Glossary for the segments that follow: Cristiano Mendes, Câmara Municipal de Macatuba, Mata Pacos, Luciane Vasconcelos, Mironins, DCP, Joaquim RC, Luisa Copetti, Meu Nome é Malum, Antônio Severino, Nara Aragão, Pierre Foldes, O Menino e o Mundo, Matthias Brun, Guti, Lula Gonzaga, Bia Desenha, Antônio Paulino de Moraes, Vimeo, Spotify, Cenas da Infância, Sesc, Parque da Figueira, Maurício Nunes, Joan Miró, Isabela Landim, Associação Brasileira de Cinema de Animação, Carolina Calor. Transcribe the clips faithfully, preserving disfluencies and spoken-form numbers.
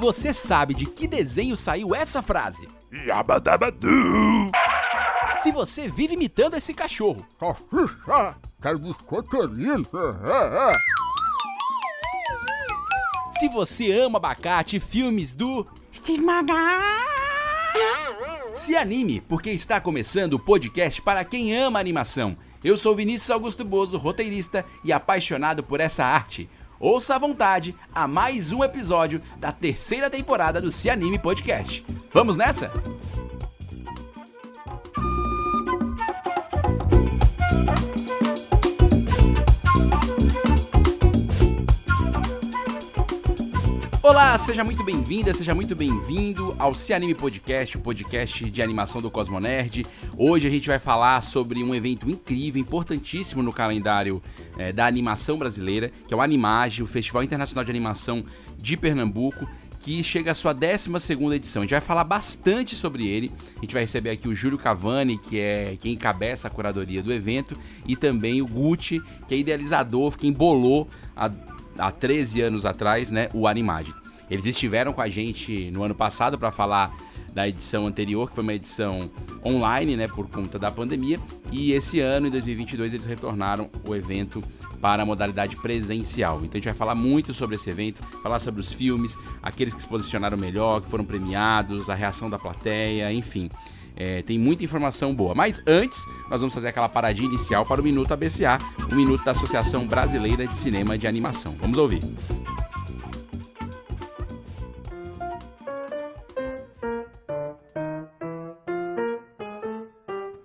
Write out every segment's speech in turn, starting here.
você sabe de que desenho saiu essa frase? Yabadabadu! Se você vive imitando esse cachorro. Se você ama abacate, filmes do... Steve Magal. Se anime, porque está começando o podcast para quem ama animação. Eu sou Vinícius Augusto Bozo, roteirista e apaixonado por essa arte. Ouça à vontade a mais um episódio da terceira temporada do Se Anime Podcast. Vamos nessa? Olá, seja muito bem-vinda, seja muito bem-vindo ao Se Anime Podcast, o podcast de animação do Cosmonerd. Hoje a gente vai falar sobre um evento incrível, importantíssimo no calendário é, da animação brasileira, que é o Animage, o Festival Internacional de Animação de Pernambuco, que chega à sua décima segunda edição. A gente vai falar bastante sobre ele. A gente vai receber aqui o Júlio Cavani, que é quem encabeça a curadoria do evento, e também o Guti, que é idealizador, quem bolou a... há treze anos atrás, né, o Animage. Eles estiveram com a gente no ano passado para falar da edição anterior, que foi uma edição online, né, por conta da pandemia, e esse ano, em dois mil e vinte e dois, eles retornaram o evento para a modalidade presencial. Então a gente vai falar muito sobre esse evento, falar sobre os filmes, aqueles que se posicionaram melhor, que foram premiados, a reação da plateia, enfim. É, tem muita informação boa. Mas antes, nós vamos fazer aquela paradinha inicial para o Minuto A B C A, o Minuto da Associação Brasileira de Cinema de Animação. Vamos ouvir.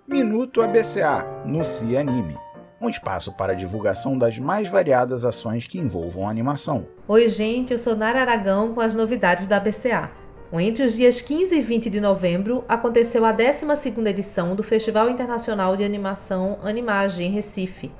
Minuto A B C A, no Se Anime. Um espaço para a divulgação das mais variadas ações que envolvam a animação. Oi, gente, eu sou Nara Aragão com as novidades da A B C A. Entre os dias quinze e vinte de novembro, aconteceu a décima segunda edição do Festival Internacional de Animação Animage, em Recife.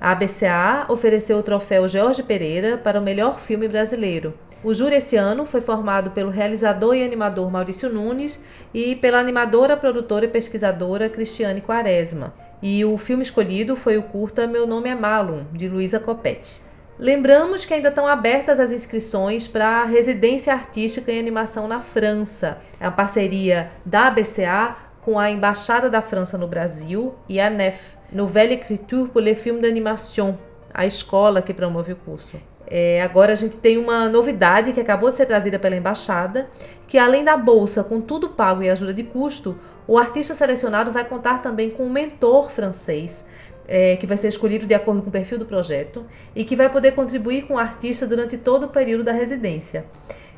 A A B C A ofereceu o troféu Jorge Pereira para o melhor filme brasileiro. O júri esse ano foi formado pelo realizador e animador Maurício Nunes e pela animadora, produtora e pesquisadora Cristiane Quaresma. E o filme escolhido foi o curta Meu Nome é Malum, de Luisa Copetti. Lembramos que ainda estão abertas as inscrições para a Residência Artística em Animação na França. É uma parceria da A B C A com a Embaixada da França no Brasil e a Annecy, Nouvelle Écriture pour les films d'animation, a escola que promove o curso. É, agora a gente tem uma novidade que acabou de ser trazida pela Embaixada, que além da bolsa com tudo pago e ajuda de custo, o artista selecionado vai contar também com um mentor francês, É, que vai ser escolhido de acordo com o perfil do projeto e que vai poder contribuir com o artista durante todo o período da residência.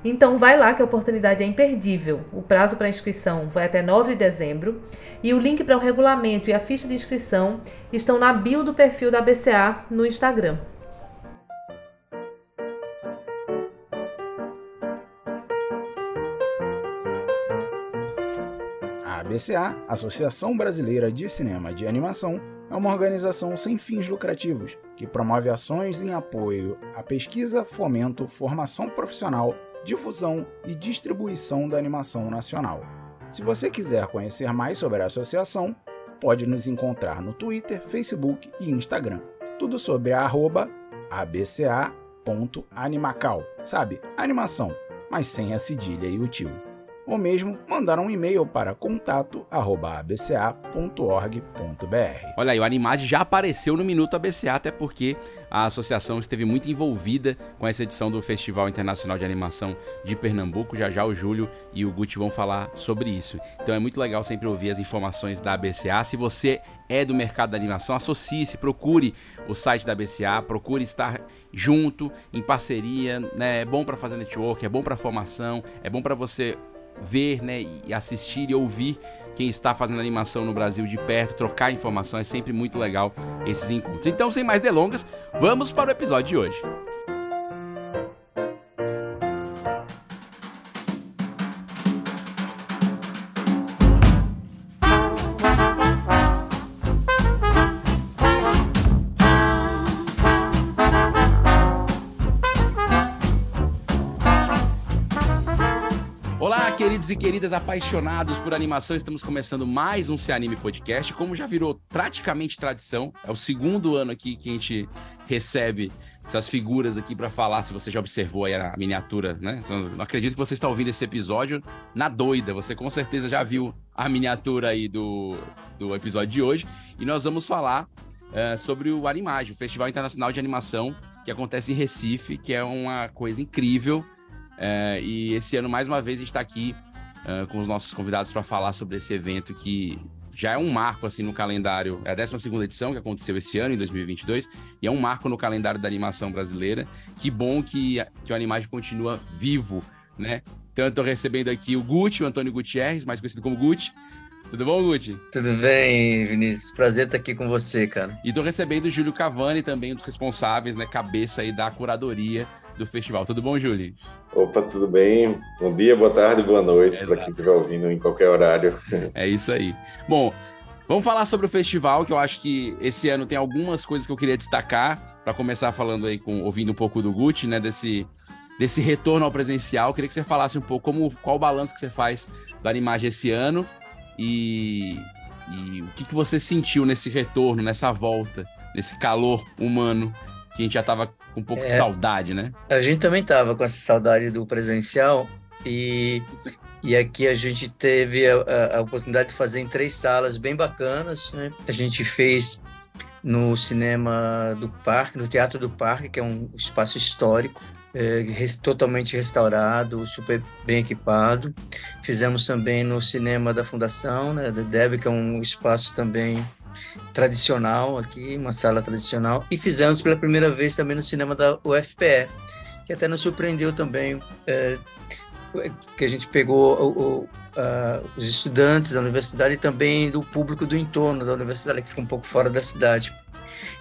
Então vai lá que a oportunidade é imperdível. O prazo para inscrição vai até nove de dezembro e o link para o regulamento e a ficha de inscrição estão na bio do perfil da A B C A no Instagram. A ABCA, Associação Brasileira de Cinema de Animação, é uma organização sem fins lucrativos, que promove ações em apoio à pesquisa, fomento, formação profissional, difusão e distribuição da animação nacional. Se você quiser conhecer mais sobre a associação, pode nos encontrar no Twitter, Facebook e Instagram. Tudo sobre a arroba abca.animacal, sabe? Animação, mas sem a cedilha e o tio. Ou mesmo mandar um e-mail para contato arroba a b c a ponto org ponto b r. Olha aí, o Animage já apareceu no Minuto A B C A, até porque a associação esteve muito envolvida com essa edição do Festival Internacional de Animação de Pernambuco. Já já o Júlio e o Guti vão falar sobre isso. Então é muito legal sempre ouvir as informações da A B C A. Se você é do mercado da animação, associe-se, procure o site da A B C A, procure estar junto, em parceria, né? É bom para fazer network, é bom para formação, é bom para você ver, né, e assistir e ouvir quem está fazendo animação no Brasil de perto, trocar informação, é sempre muito legal esses encontros. Então, sem mais delongas, vamos para o episódio de hoje. Olá, queridos e queridas apaixonados por animação, estamos começando mais um Se Anime Podcast, como já virou praticamente tradição, é o segundo ano aqui que a gente recebe essas figuras aqui para falar, se você já observou aí a miniatura, né? Não acredito que você está ouvindo esse episódio na doida, você com certeza já viu a miniatura aí do, do episódio de hoje, e nós vamos falar uh, sobre o Animage, o Festival Internacional de Animação, que acontece em Recife, que é uma coisa incrível. É, e esse ano, mais uma vez, a gente está aqui uh, com os nossos convidados para falar sobre esse evento que já é um marco assim, no calendário. É a décima segunda edição que aconteceu esse ano, em dois mil e vinte e dois, e é um marco no calendário da animação brasileira. Que bom que, que o Animage continua vivo, né? Então, eu estou recebendo aqui o Guti, o Antônio Gutierrez, mais conhecido como Guti. Tudo bom, Guti? Tudo bem, Vinícius. Prazer estar aqui com você, cara. E estou recebendo o Júlio Cavani, também um dos responsáveis, né? Cabeça aí da curadoria do festival. Tudo bom, Júlio? Opa, tudo bem? Bom dia, boa tarde, boa noite é para quem estiver ouvindo em qualquer horário. É isso aí. Bom, vamos falar sobre o festival, que eu acho que esse ano tem algumas coisas que eu queria destacar, para começar falando aí, com, ouvindo um pouco do Guti, né, desse, desse retorno ao presencial. Eu queria que você falasse um pouco como, qual o balanço que você faz da Animage esse ano e, e o que, que você sentiu nesse retorno, nessa volta, nesse calor humano que a gente já estava com um pouco é, de saudade, né? A gente também estava com essa saudade do presencial e, e aqui a gente teve a, a oportunidade de fazer em três salas bem bacanas, né? A gente fez no cinema do Parque, no Teatro do Parque, que é um espaço histórico, é, totalmente restaurado, super bem equipado. Fizemos também no cinema da Fundação, né? Da Deb, que é um espaço também tradicional aqui, uma sala tradicional, e fizemos pela primeira vez também no cinema da U F P E, que até nos surpreendeu também, é, que a gente pegou o, o, a, os estudantes da universidade e também do público do entorno da universidade, que fica um pouco fora da cidade.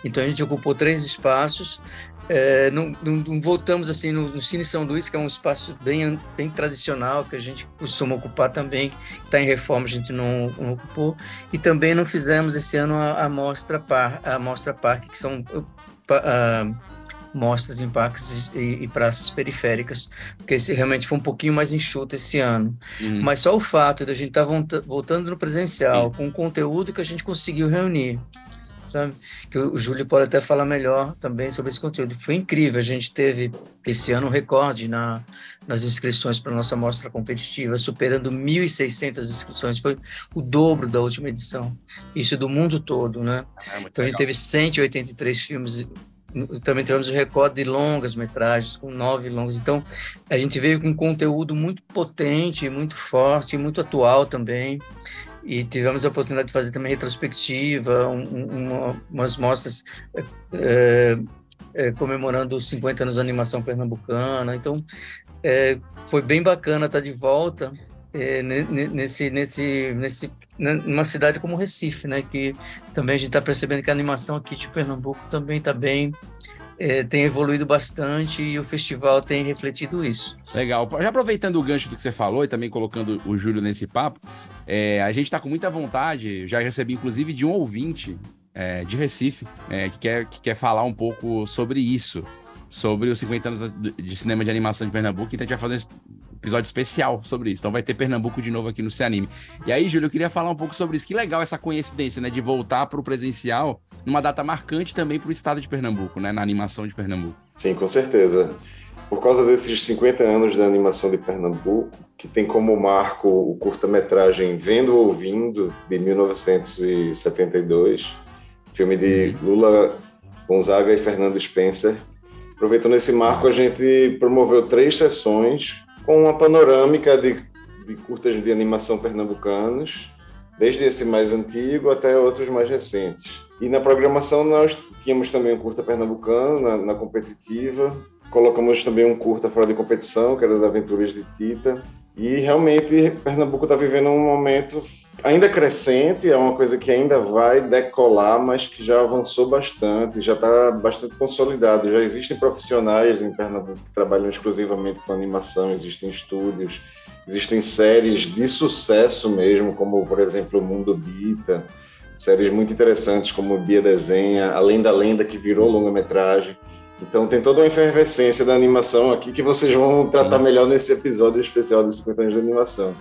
Então a gente ocupou três espaços, é, não, não, não voltamos assim no, no Cine São Luís, que é um espaço bem, bem tradicional, que a gente costuma ocupar também, está em reforma, a gente não, não ocupou, e também não fizemos esse ano a, a Mostra Par, a Mostra Parque, que são a, a, mostras em parques e, e praças periféricas, porque esse realmente foi um pouquinho mais enxuto esse ano, uhum. Mas só o fato de a gente estar tá voltando no presencial, uhum. Com o conteúdo que a gente conseguiu reunir, sabe? Que o Júlio pode até falar melhor também sobre esse conteúdo. Foi incrível, a gente teve esse ano um recorde na, nas inscrições para a nossa mostra competitiva, superando mil e seiscentas inscrições, foi o dobro da última edição, isso do mundo todo, né? É, então a gente legal. Teve cento e oitenta e três filmes, também tivemos o recorde de longas metragens, com nove longas, então a gente veio com um conteúdo muito potente, muito forte, muito atual também. E tivemos a oportunidade de fazer também retrospectiva, um, uma, umas mostras é, é, comemorando os cinquenta anos da animação pernambucana. Então, é, foi bem bacana estar de volta é, nesse, nesse, nesse, numa cidade como Recife, né? Que também a gente está percebendo que a animação aqui de Pernambuco também está bem... É, tem evoluído bastante e o festival tem refletido isso. Legal. Já aproveitando o gancho do que você falou e também colocando o Júlio nesse papo, é, a gente está com muita vontade, já recebi inclusive de um ouvinte é, de Recife, é, que, quer, que quer falar um pouco sobre isso, sobre os cinquenta anos de cinema de animação de Pernambuco, então a gente vai fazer um episódio especial sobre isso. Então vai ter Pernambuco de novo aqui no Se Anime. E aí, Júlio, eu queria falar um pouco sobre isso. Que legal essa coincidência, né, de voltar para o presencial numa data marcante também para o estado de Pernambuco, né, na animação de Pernambuco. Sim, com certeza. Por causa desses cinquenta anos da animação de Pernambuco, que tem como marco o curta-metragem Vendo ou Ouvindo, de mil novecentos e setenta e dois, filme de Lula Gonzaga e Fernando Spencer. Aproveitando esse marco, a gente promoveu três sessões com uma panorâmica de, de curtas de animação pernambucanos, desde esse mais antigo até outros mais recentes. E na programação nós tínhamos também um curta pernambucano na, na competitiva, colocamos também um curta fora de competição, que era da Aventuras de Tita, e realmente Pernambuco está vivendo um momento ainda crescente, é uma coisa que ainda vai decolar, mas que já avançou bastante, já está bastante consolidado, já existem profissionais em Pernambuco que trabalham exclusivamente com animação, existem estúdios, existem séries de sucesso mesmo, como por exemplo o Mundo Bita, séries muito interessantes como Bia Desenha, Além da Lenda, que virou longa-metragem. Então tem toda uma efervescência da animação aqui que vocês vão tratar Sim. melhor nesse episódio especial dos cinquenta anos de animação.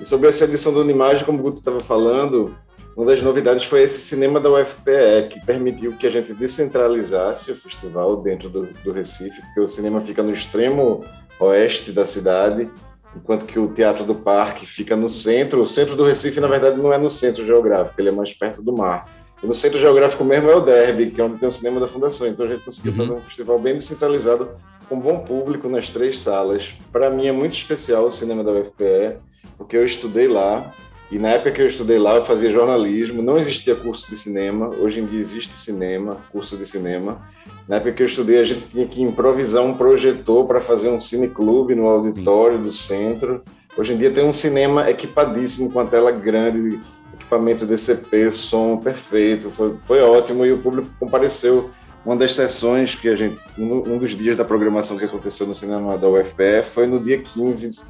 E sobre essa edição do Animage, como o Guto estava falando, uma das novidades foi esse cinema da U F P E, que permitiu que a gente descentralizasse o festival dentro do, do Recife, porque o cinema fica no extremo oeste da cidade, enquanto que o Teatro do Parque fica no centro. O centro do Recife, na verdade, não é no centro geográfico, ele é mais perto do mar. E no centro geográfico mesmo é o Derby, que é onde tem o cinema da Fundação. Então a gente conseguiu uhum. fazer um festival bem descentralizado, com bom público nas três salas. Para mim é muito especial o cinema da U F P E, porque eu estudei lá, e na época que eu estudei lá eu fazia jornalismo, não existia curso de cinema, hoje em dia existe cinema, curso de cinema. Na época que eu estudei a gente tinha que improvisar um projetor para fazer um cineclube no auditório do centro. Hoje em dia tem um cinema equipadíssimo com a tela grande, equipamento D C P, som perfeito, foi, foi ótimo, e o público compareceu. Uma das sessões que a gente, um, um dos dias da programação que aconteceu no cinema da U F P E foi no dia quinze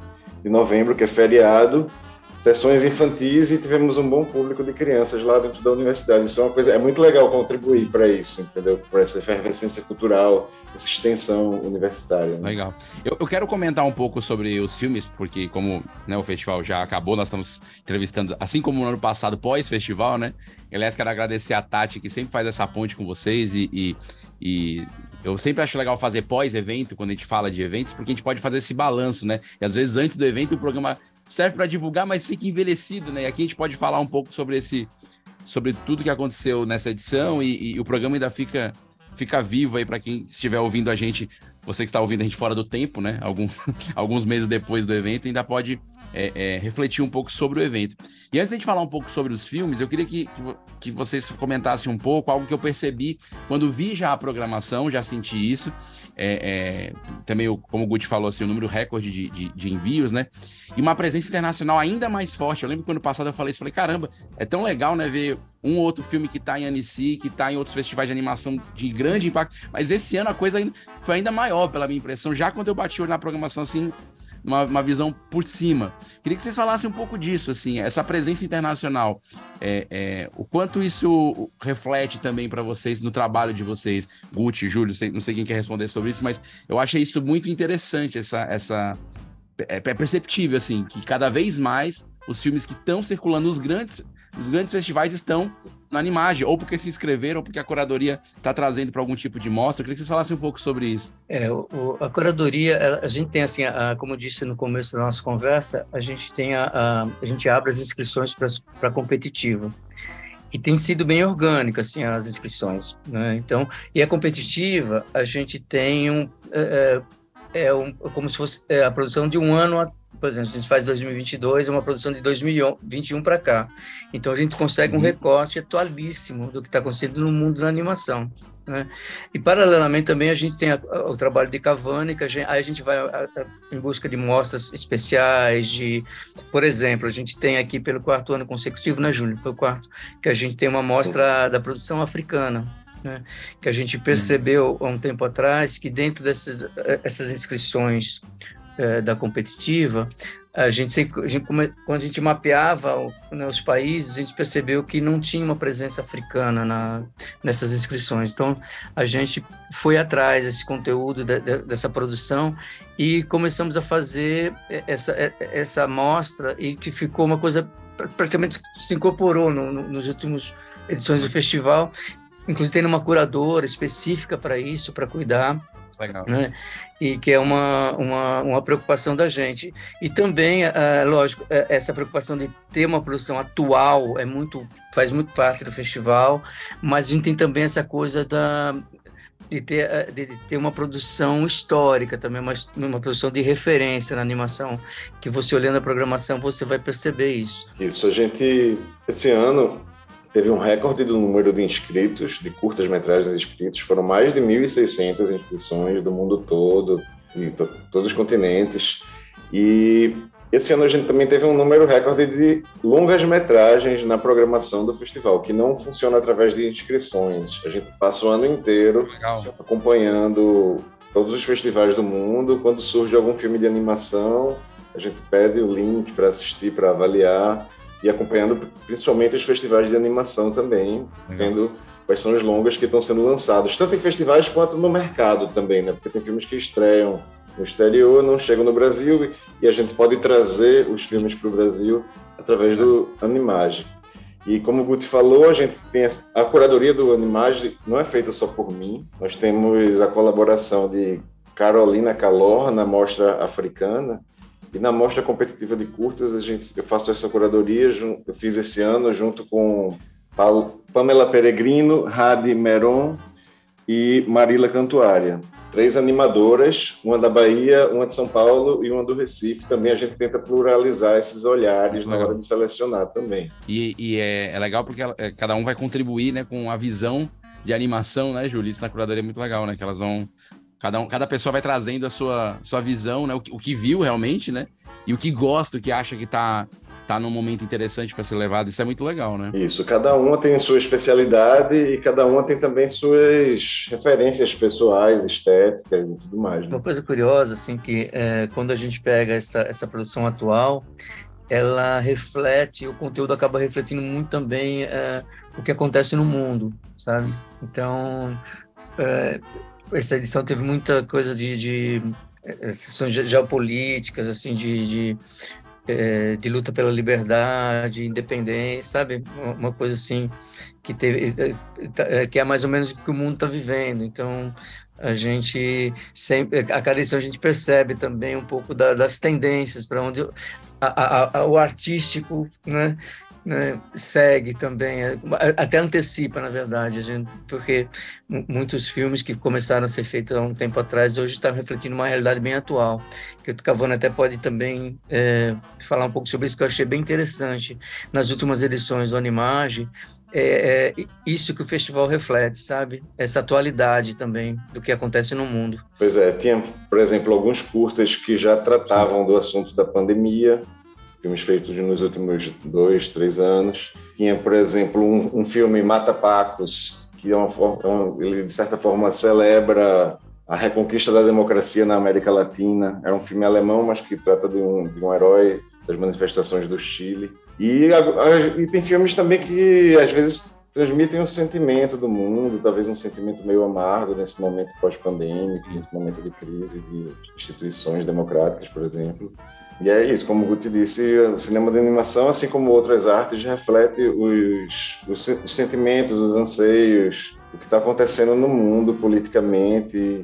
de novembro, que é feriado, sessões infantis, e tivemos um bom público de crianças lá dentro da universidade. Isso é uma coisa, é muito legal contribuir para isso, entendeu? Para essa efervescência cultural, essa extensão universitária. Né? Legal. Eu, eu quero comentar um pouco sobre os filmes, porque como, né, o festival já acabou, nós estamos entrevistando, assim como no ano passado, pós-festival, né? Aliás, quero agradecer a Tati, que sempre faz essa ponte com vocês, e, e, e eu sempre acho legal fazer pós-evento, quando a gente fala de eventos, porque a gente pode fazer esse balanço, né? E às vezes, antes do evento, o programa serve para divulgar, mas fica envelhecido, né? E aqui a gente pode falar um pouco sobre, esse, sobre tudo que aconteceu nessa edição, e, e o programa ainda fica... fica vivo aí para quem estiver ouvindo a gente, você que está ouvindo a gente fora do tempo, né? Algum, alguns meses depois do evento, ainda pode é, é, refletir um pouco sobre o evento. E antes de a gente falar um pouco sobre os filmes, eu queria que, que vocês comentassem um pouco algo que eu percebi quando vi já a programação, já senti isso. É, é, também, eu, como o Guti falou, assim, o número recorde de, de, de envios, né? E uma presença internacional ainda mais forte. Eu lembro que ano passado eu falei isso, falei, caramba, é tão legal, né, ver um ou outro filme que está em Annecy, que está em outros festivais de animação de grande impacto, mas esse ano a coisa foi ainda maior, pela minha impressão, já quando eu bati o olho na programação, assim, uma, uma visão por cima. Queria que vocês falassem um pouco disso, assim, essa presença internacional, é, é, o quanto isso reflete também para vocês, no trabalho de vocês, Guti, Júlio, não sei quem quer responder sobre isso, mas eu achei isso muito interessante, essa... essa é perceptível, assim, que cada vez mais os filmes que estão circulando nos grandes, os grandes festivais estão na Animage, ou porque se inscreveram, ou porque a curadoria está trazendo para algum tipo de mostra. Eu queria que vocês falassem um pouco sobre isso. É, o, a curadoria, a gente tem assim, a, como eu disse no começo da nossa conversa, a gente tem a, a, a gente abre as inscrições para competitivo. E tem sido bem orgânica, assim, as inscrições, né? Então, e a competitiva, a gente tem um... É, é um, como se fosse é, a produção de um ano, a, por exemplo, a gente faz dois mil e vinte e dois, é uma produção de dois mil e vinte e um para cá. Então, a gente consegue um recorte atualíssimo do que está acontecendo no mundo da animação, né? E, paralelamente, também a gente tem a, a, o trabalho de Cavani, que a gente, aí a gente vai a, a, em busca de mostras especiais, de, por exemplo, a gente tem aqui pelo quarto ano consecutivo, né, Júlio? Foi o quarto, que a gente tem uma mostra da produção africana, né? Que a gente percebeu há um tempo atrás que dentro dessas essas inscrições eh, da competitiva, a gente, a gente, quando a gente mapeava o, né, os países, a gente percebeu que não tinha uma presença africana na, nessas inscrições. Então, a gente foi atrás desse conteúdo, de, de, dessa produção, e começamos a fazer essa, essa mostra, e que ficou uma coisa, praticamente se incorporou no, no, nos últimos edições do festival. Inclusive, tem uma curadora específica para isso, para cuidar, legal, né? E que é uma, uma, uma preocupação da gente. E também, é, lógico, é, essa preocupação de ter uma produção atual é muito, faz muito parte do festival, mas a gente tem também essa coisa da, de, ter, de ter uma produção histórica também, uma, uma produção de referência na animação, que você olhando a programação, você vai perceber isso. Isso, a gente, esse ano... teve um recorde do número de inscritos, de curtas-metragens inscritos, foram mais de mil e seiscentas inscrições do mundo todo, de to- todos os continentes. E esse ano a gente também teve um número recorde de longas-metragens na programação do festival, que não funciona através de inscrições. A gente passa o ano inteiro Legal. acompanhando todos os festivais do mundo. Quando surge algum filme de animação, a gente pede o link para assistir, para avaliar, e acompanhando principalmente os festivais de animação também, uhum. vendo quais são os longas que estão sendo lançados, tanto em festivais quanto no mercado também, né? Porque tem filmes que estreiam no exterior, não chegam no Brasil, e a gente pode trazer os filmes para o Brasil através do Animage. E como o Guti falou, a gente tem a curadoria do Animage, não é feita só por mim, nós temos a colaboração de Carolina Calor na Mostra Africana, e na Mostra Competitiva de Curtas a gente, eu faço essa curadoria, eu fiz esse ano junto com Pamela Peregrino, Hadi Meron e Marila Cantuária. Três animadoras, uma da Bahia, uma de São Paulo e uma do Recife. Também a gente tenta pluralizar esses olhares na hora de selecionar também. E, e é, é legal porque ela, é, cada um vai contribuir, né, com a visão de animação, né, Júlio? Isso na curadoria é muito legal, né? Que elas vão... Cada, um, cada pessoa vai trazendo a sua, sua visão, né? O, o que viu realmente, né? E o que gosta, o que acha que tá... tá num momento interessante para ser levado, isso é muito legal, né? Isso, cada uma tem sua especialidade e cada uma tem também suas referências pessoais, estéticas e tudo mais, né? Uma coisa curiosa, assim, que é, quando a gente pega essa, essa produção atual, ela reflete, o conteúdo acaba refletindo muito também é, o que acontece no mundo, sabe? Então, é, essa edição teve muita coisa de, de, de sessões geopolíticas, assim, de... de É, de luta pela liberdade, independência, sabe? Uma coisa assim que, teve, que é mais ou menos o que o mundo está vivendo. Então, a gente sempre, a cada edição a gente percebe também um pouco da, das tendências para onde a, a, a, o artístico, né, né, segue também, até antecipa, na verdade, a gente, porque m- muitos filmes que começaram a ser feitos há um tempo atrás, hoje estão refletindo uma realidade bem atual, que o Cavani até pode também é, falar um pouco sobre isso, que eu achei bem interessante nas últimas edições do Animage. É, é isso que o festival reflete, sabe? Essa atualidade também do que acontece no mundo. Pois é, tinha, por exemplo, alguns curtas que já tratavam, sim, do assunto da pandemia, filmes feitos nos últimos dois, três anos. Tinha, por exemplo, um, um filme, Mata Pacos, que é uma forma, ele, de certa forma, celebra a reconquista da democracia na América Latina. É um filme alemão, mas que trata de um, de um herói das manifestações do Chile. E, a, e tem filmes também que, às vezes, transmitem um sentimento do mundo, talvez um sentimento meio amargo nesse momento pós-pandêmico, nesse momento de crise de instituições democráticas, por exemplo. E é isso, como o Guti disse, o cinema de animação, assim como outras artes, reflete os, os, os sentimentos, os anseios, o que está acontecendo no mundo politicamente,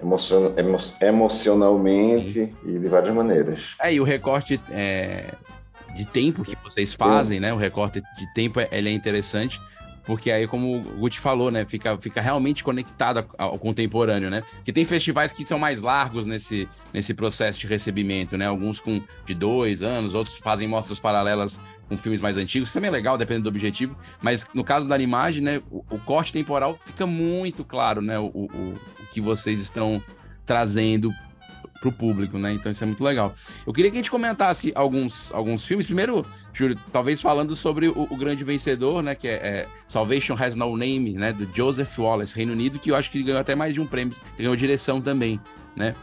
emocion, emo, emocionalmente, sim, e de várias maneiras. É, e o recorte é, de tempo que vocês fazem, sim, né? O recorte de tempo ele é interessante, porque aí, como o Guti falou, né, fica, fica realmente conectado ao contemporâneo, né? Porque tem festivais que são mais largos nesse, nesse processo de recebimento, né? Alguns com de dois anos, outros fazem mostras paralelas com filmes mais antigos, que também é legal, dependendo do objetivo, mas no caso da Animage, né, o, o corte temporal fica muito claro, né, o, o, o que vocês estão trazendo para o público, né? Então isso é muito legal. Eu queria que a gente comentasse alguns, alguns filmes. Primeiro, Júlio, talvez falando sobre o, o grande vencedor, né? Que é, é Salvation Has No Name, né? Do Joseph Wallace, Reino Unido, que eu acho que ganhou até mais de um prêmio. Ganhou direção também, né?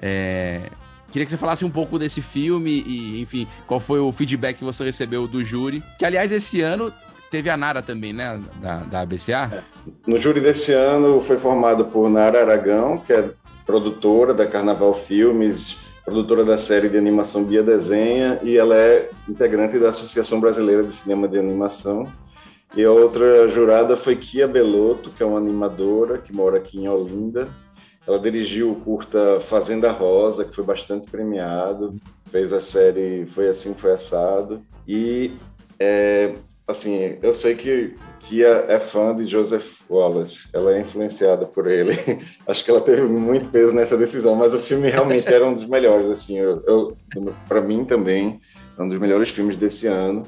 É... Queria que você falasse um pouco desse filme e, enfim, qual foi o feedback que você recebeu do júri. Que, aliás, esse ano teve a Nara também, né? Da, da A B C A. No júri desse ano foi formado por Nara Aragão, que é produtora da Carnaval Filmes, produtora da série de animação Bia Desenha, e ela é integrante da Associação Brasileira de Cinema de Animação. E a outra jurada foi Kia Belotto, que é uma animadora que mora aqui em Olinda. Ela dirigiu o curta Fazenda Rosa, que foi bastante premiado, fez a série Foi Assim, Foi Assado. E, é, assim, eu sei que Kia é fã de Joseph Wallace, ela é influenciada por ele. Acho que ela teve muito peso nessa decisão, mas o filme realmente era um dos melhores, assim, eu, eu, para mim também, é um dos melhores filmes desse ano.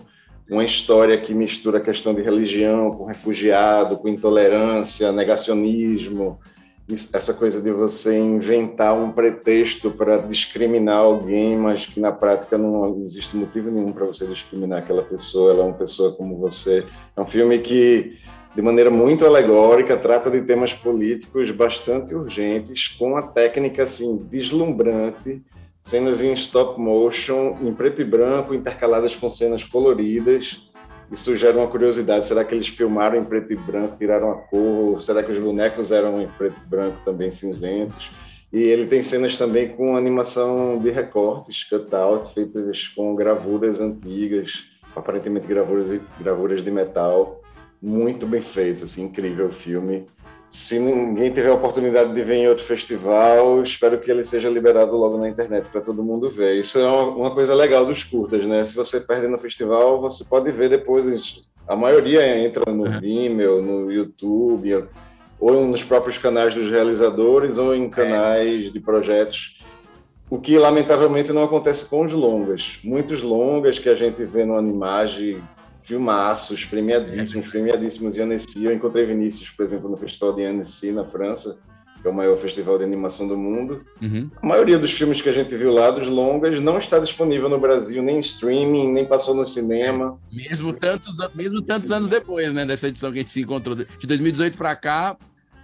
Uma história que mistura a questão de religião com refugiado, com intolerância, negacionismo, essa coisa de você inventar um pretexto para discriminar alguém, mas que na prática não existe motivo nenhum para você discriminar aquela pessoa, ela é uma pessoa como você. É um filme que, de maneira muito alegórica, trata de temas políticos bastante urgentes, com uma técnica assim, deslumbrante, cenas em stop motion, em preto e branco, intercaladas com cenas coloridas, isso gera uma curiosidade. Será que eles filmaram em preto e branco, tiraram a cor? Será que os bonecos eram em preto e branco também, cinzentos? E ele tem cenas também com animação de recortes, cut-out, feitas com gravuras antigas, aparentemente gravuras, gravuras de metal. Muito bem feito, assim, incrível o filme. Se ninguém tiver a oportunidade de ver em outro festival, espero que ele seja liberado logo na internet para todo mundo ver. Isso é uma coisa legal dos curtas, né? Se você perde no festival, você pode ver depois. A maioria entra no Vimeo, no YouTube, ou nos próprios canais dos realizadores, ou em canais de projetos. O que, lamentavelmente, não acontece com os longas. Muitos longas que a gente vê no Animage, filmaços, premiadíssimos, premiadíssimos em Annecy. Eu encontrei Vinícius, por exemplo, no Festival de Annecy, na França, que é o maior festival de animação do mundo. Uhum. A maioria dos filmes que a gente viu lá, dos longas, não está disponível no Brasil, nem em streaming, nem passou no cinema. Mesmo tantos, mesmo tantos anos depois, né, dessa edição que a gente se encontrou. De dois mil e dezoito para cá,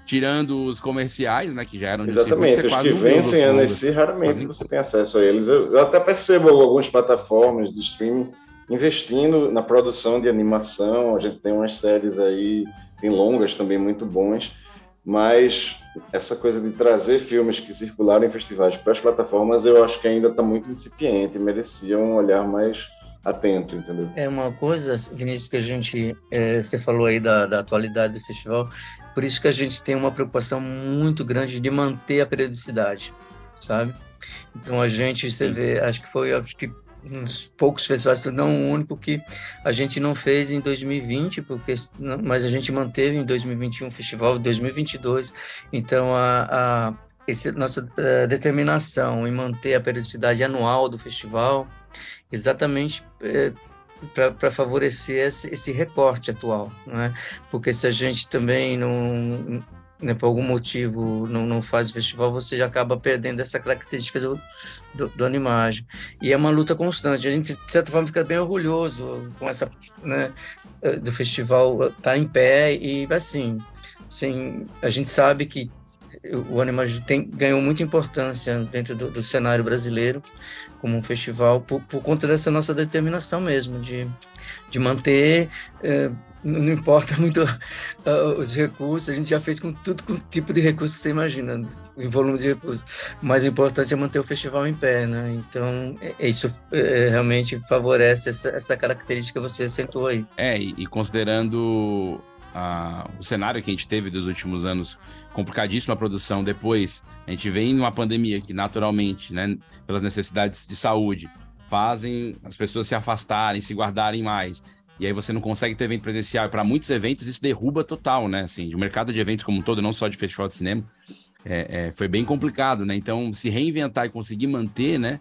tirando os comerciais, né, que já eram de Exatamente, circuito, os que vencem Annecy, raramente você tem acesso a eles. Eu, eu até percebo algumas plataformas de streaming investindo na produção de animação. A gente tem umas séries aí, tem longas também muito bons, mas essa coisa de trazer filmes que circularam em festivais para as plataformas, eu acho que ainda está muito incipiente, merecia um olhar mais atento, entendeu? É uma coisa, Vinícius, que a gente, é, você falou aí da, da atualidade do festival, por isso que a gente tem uma preocupação muito grande de manter a periodicidade, sabe? Então a gente, você vê, acho que foi, acho que uns poucos festivais, não o único que a gente não fez em dois mil e vinte, porque, mas a gente manteve em dois mil e vinte e um o festival, dois mil e vinte e dois. Então, a, a esse, nossa a determinação em manter a periodicidade anual do festival, exatamente é, para favorecer esse, esse recorte atual, né? Porque se a gente também não... Né, por algum motivo não, não faz o festival, você já acaba perdendo essa característica do, do, do Animage. E é uma luta constante. A gente, de certa forma, fica bem orgulhoso com essa, né, do festival estar em pé. E, assim, assim, a gente sabe que o Animage tem, ganhou muita importância dentro do, do cenário brasileiro, como um festival, por, por conta dessa nossa determinação mesmo, de, de manter... Eh, não importa muito uh, os recursos, a gente já fez com tudo com tipo de recurso que você imagina, em volume de recursos, mas o importante é manter o festival em pé, né? Então, é, isso é, realmente favorece essa, essa característica que você acentuou aí. É, e, e considerando uh, o cenário que a gente teve dos últimos anos, complicadíssima a produção, depois a gente vem numa pandemia que naturalmente, né, pelas necessidades de saúde, fazem as pessoas se afastarem, se guardarem mais. E aí você não consegue ter evento presencial. Para muitos eventos, isso derruba total, né? Assim, o mercado de eventos como um todo, não só de festival de cinema, é, é, foi bem complicado, né? Então, se reinventar e conseguir manter, né?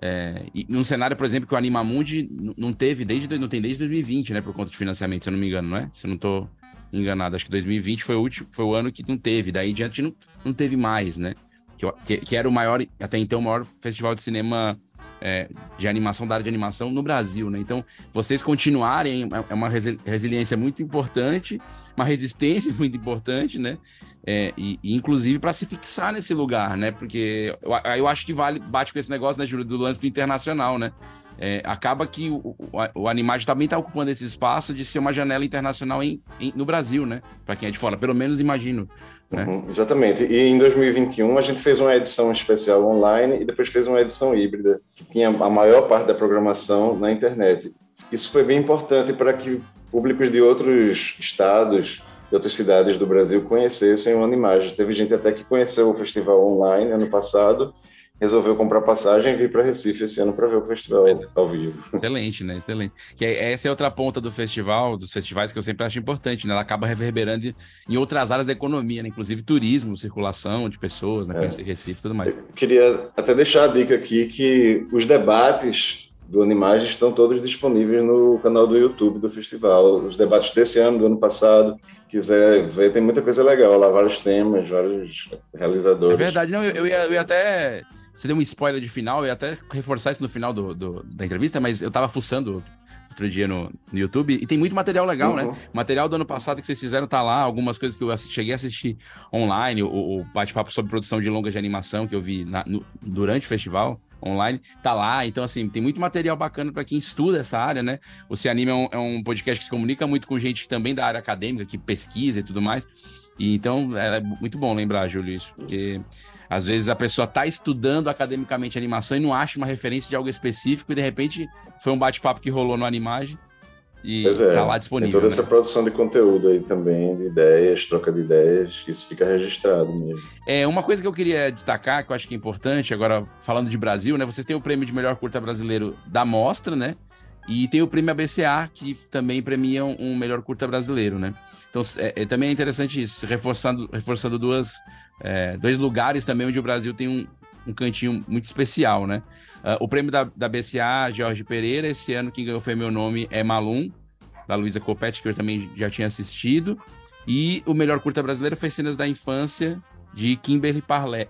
É, e num cenário, por exemplo, que o Anima Mundi não teve desde, não tem desde dois mil e vinte, né? Por conta de financiamento, se eu não me engano, não é? Se eu não estou enganado, acho que dois mil e vinte foi o último, foi o ano que não teve. Daí em diante não, não teve mais, né? Que, que, que era o maior, até então, o maior festival de cinema... É, de animação, da área de animação no Brasil, né? Então, vocês continuarem é uma resi- resiliência muito importante, uma resistência muito importante, né? É, e, e inclusive para se fixar nesse lugar, né? Porque eu, eu acho que vale, bate com esse negócio, né, Júlio, do lance do internacional, né? É, acaba que o, o, o Animage também está ocupando esse espaço de ser uma janela internacional em, em, no Brasil, né? Para quem é de fora, pelo menos imagino. Né? Uhum, exatamente, e em dois mil e vinte e um a gente fez uma edição especial online e depois fez uma edição híbrida, que tinha a maior parte da programação na internet. Isso foi bem importante para que públicos de outros estados, de outras cidades do Brasil conhecessem o Animage. Teve gente até que conheceu o festival online ano passado, resolveu comprar passagem e vir para Recife esse ano para ver o festival ao vivo. Excelente, né? Excelente. Que essa é outra ponta do festival, dos festivais, que eu sempre acho importante, né? Ela acaba reverberando em outras áreas da economia, né? Inclusive turismo, circulação de pessoas, né? É. Recife e tudo mais. Eu queria até deixar a dica aqui que os debates do Animage estão todos disponíveis no canal do YouTube do festival. Os debates desse ano, do ano passado, quiser ver, tem muita coisa legal lá, vários temas, vários realizadores. É verdade, não, eu, eu, ia, eu ia até... Você deu um spoiler de final, eu ia até reforçar isso no final do, do, da entrevista, mas eu tava fuçando outro dia no, no YouTube, e tem muito material legal, uhum. né? O material do ano passado que vocês fizeram tá lá, algumas coisas que eu assisti, cheguei a assistir online, o, o bate-papo sobre produção de longas de animação que eu vi na, no, durante o festival, online, tá lá. Então, assim, tem muito material bacana para quem estuda essa área, né? O Se Anime é um, é um podcast que se comunica muito com gente também da área acadêmica, que pesquisa e tudo mais. E então, é muito bom lembrar, Júlio, isso, porque... Às vezes a pessoa está estudando academicamente animação e não acha uma referência de algo específico e, de repente, foi um bate-papo que rolou no Animage e está é, lá disponível. Tem toda, né, essa produção de conteúdo aí também, de ideias, troca de ideias, isso fica registrado mesmo. É, uma coisa que eu queria destacar, que eu acho que é importante, agora falando de Brasil, né? Vocês têm o prêmio de melhor curta brasileiro da Mostra, né? E tem o prêmio A B C A, que também premia um melhor curta brasileiro, né? Então, é, é, também é interessante isso, reforçando, reforçando duas, é, dois lugares também onde o Brasil tem um, um cantinho muito especial, né? Uh, o prêmio da, da B C A, Jorge Pereira, esse ano quem ganhou foi Meu Nome é Malum, da Luisa Copetti, que eu também já tinha assistido. E o melhor curta brasileiro foi Cenas da Infância, de Kimberly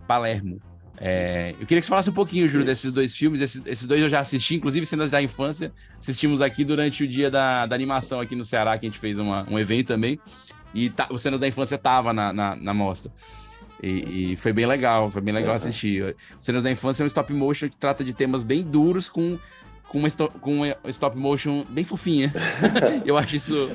Palermo. É, eu queria que você falasse um pouquinho, Júlio, desses dois filmes. Esses, esses dois eu já assisti, inclusive Cenas da Infância. Assistimos aqui durante o dia da, da animação aqui no Ceará, que a gente fez uma, um evento também. E tá, o Cenas da Infância tava na, na, na mostra. E, e foi bem legal, foi bem legal é, assistir. O Cenas da Infância é um stop motion que trata de temas bem duros com, com, uma, stop, com uma stop motion bem fofinha. Eu acho isso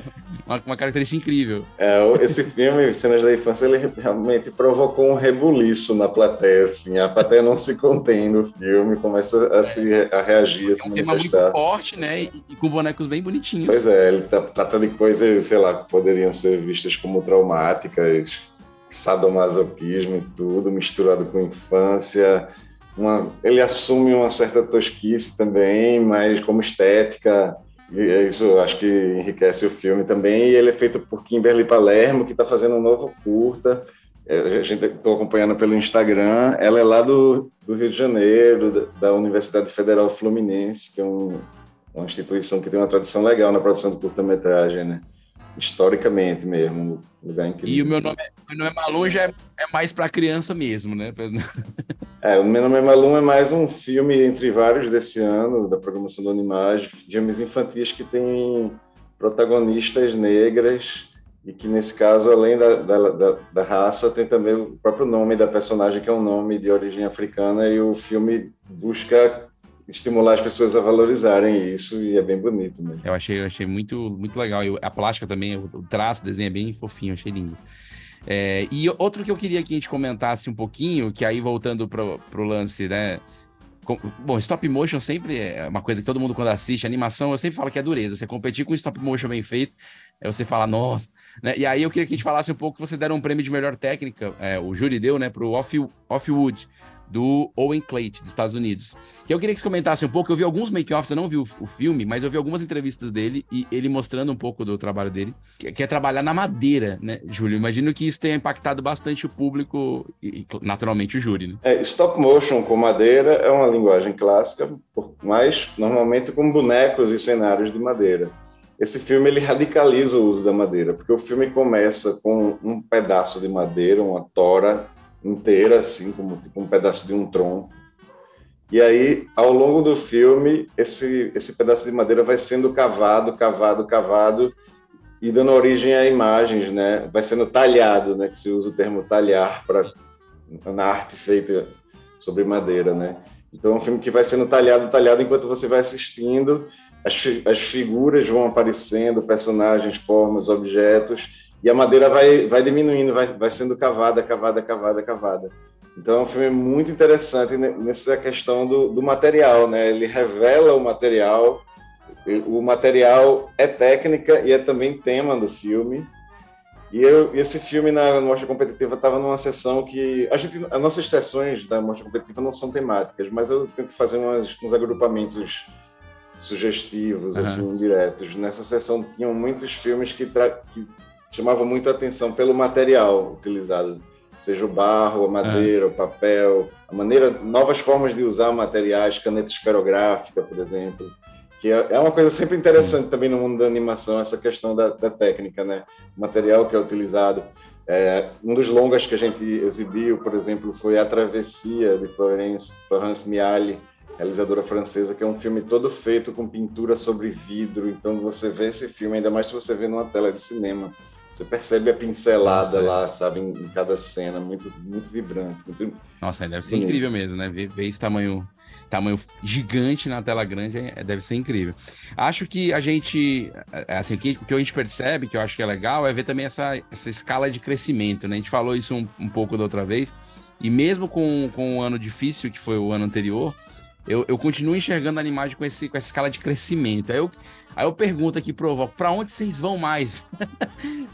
uma, uma característica incrível. É, esse filme, Cenas da Infância, ele realmente provocou um rebuliço na plateia, assim. A plateia não se contém do filme, começa a, se, a reagir, a se manifestar. É um tema muito forte, né? E, e com bonecos bem bonitinhos. Pois é, ele trata de coisas, sei lá, que poderiam ser vistas como traumáticas, sadomasoquismo e tudo, misturado com infância. Uma, ele assume uma certa tosquice também, mas como estética, e isso acho que enriquece o filme também. E ele é feito por Kimberly Palermo, que está fazendo um novo curta. A gente está acompanhando pelo Instagram. Ela é lá do, do Rio de Janeiro, da Universidade Federal Fluminense, que é um, uma instituição que tem uma tradição legal na produção de curta-metragem, né? Historicamente mesmo, um lugar incrível. E o Meu Nome, meu nome é Malum já é, é mais para criança mesmo, né? É, o Meu Nome é Malum é mais um filme entre vários desse ano, da programação do Animage, filmes infantis que tem protagonistas negras e que, nesse caso, além da, da, da, da raça, tem também o próprio nome da personagem, que é um nome de origem africana, e o filme busca estimular as pessoas a valorizarem isso, e é bem bonito mesmo. Eu achei, eu achei muito, muito legal. Eu, a plástica também, o traço, o desenho é bem fofinho, achei lindo. É, e outro que eu queria que a gente comentasse um pouquinho, que aí voltando pro, pro lance, né? Com, bom, stop motion sempre é uma coisa que todo mundo quando assiste, animação, eu sempre falo que é dureza. Você competir com stop motion bem feito, aí você fala, nossa, né? E aí eu queria que a gente falasse um pouco que você deram um prêmio de melhor técnica, é, o júri deu, né, pro Off, Offwood, do Owen Clayton, dos Estados Unidos. Que eu queria que você comentasse um pouco, eu vi alguns make-offs, eu não vi o, o filme, mas eu vi algumas entrevistas dele e ele mostrando um pouco do trabalho dele, que, que é trabalhar na madeira, né, Júlio? Imagino que isso tenha impactado bastante o público e, naturalmente, o júri, né? É, stop motion com madeira é uma linguagem clássica, mas normalmente com bonecos e cenários de madeira. Esse filme, ele radicaliza o uso da madeira, porque o filme começa com um pedaço de madeira, uma tora, inteira, assim, como tipo um pedaço de um tronco. E aí, ao longo do filme, esse, esse pedaço de madeira vai sendo cavado, cavado, cavado, e dando origem a imagens, né? Vai sendo talhado, né? Que se usa o termo talhar pra, na arte feita sobre madeira, né? Então, é um filme que vai sendo talhado, talhado, enquanto você vai assistindo, as, as figuras vão aparecendo, personagens, formas, objetos, e a madeira vai, vai diminuindo, vai, vai sendo cavada, cavada, cavada, cavada. Então é um filme muito interessante nessa questão do, do material, né? Ele revela o material, o material é técnica e é também tema do filme. E eu, esse filme na Mostra Competitiva estava numa sessão que... A gente, as nossas sessões da Mostra Competitiva não são temáticas, mas eu tento fazer umas, uns agrupamentos sugestivos, uhum, assim, diretos. Nessa sessão tinham muitos filmes que... Tra- que chamava muito a atenção pelo material utilizado, seja o barro, a madeira, é. o papel, a maneira, novas formas de usar materiais, caneta esferográfica, por exemplo, que é uma coisa sempre interessante também no mundo da animação, essa questão da, da técnica, né? O material que é utilizado. É, um dos longas que a gente exibiu, por exemplo, foi A Travessia, de Florence, Florence Miali, realizadora francesa, que é um filme todo feito com pintura sobre vidro, então você vê esse filme, ainda mais se você vê numa tela de cinema, Você percebe a pincelada Nossa, lá, é. sabe, em, em cada cena, muito, muito vibrante. Muito... Nossa, deve ser Sim. incrível mesmo, né? Ver, ver esse tamanho, tamanho gigante na tela grande deve ser incrível. Acho que a gente, assim, que, o que a gente percebe, que eu acho que é legal, é ver também essa, essa escala de crescimento, né? A gente falou isso um, um pouco da outra vez, e mesmo com, com um ano difícil, que foi o ano anterior, eu, eu continuo enxergando a Animage com, esse, com essa escala de crescimento. Aí eu, aí eu pergunto aqui pro Voco, pra onde vocês vão mais?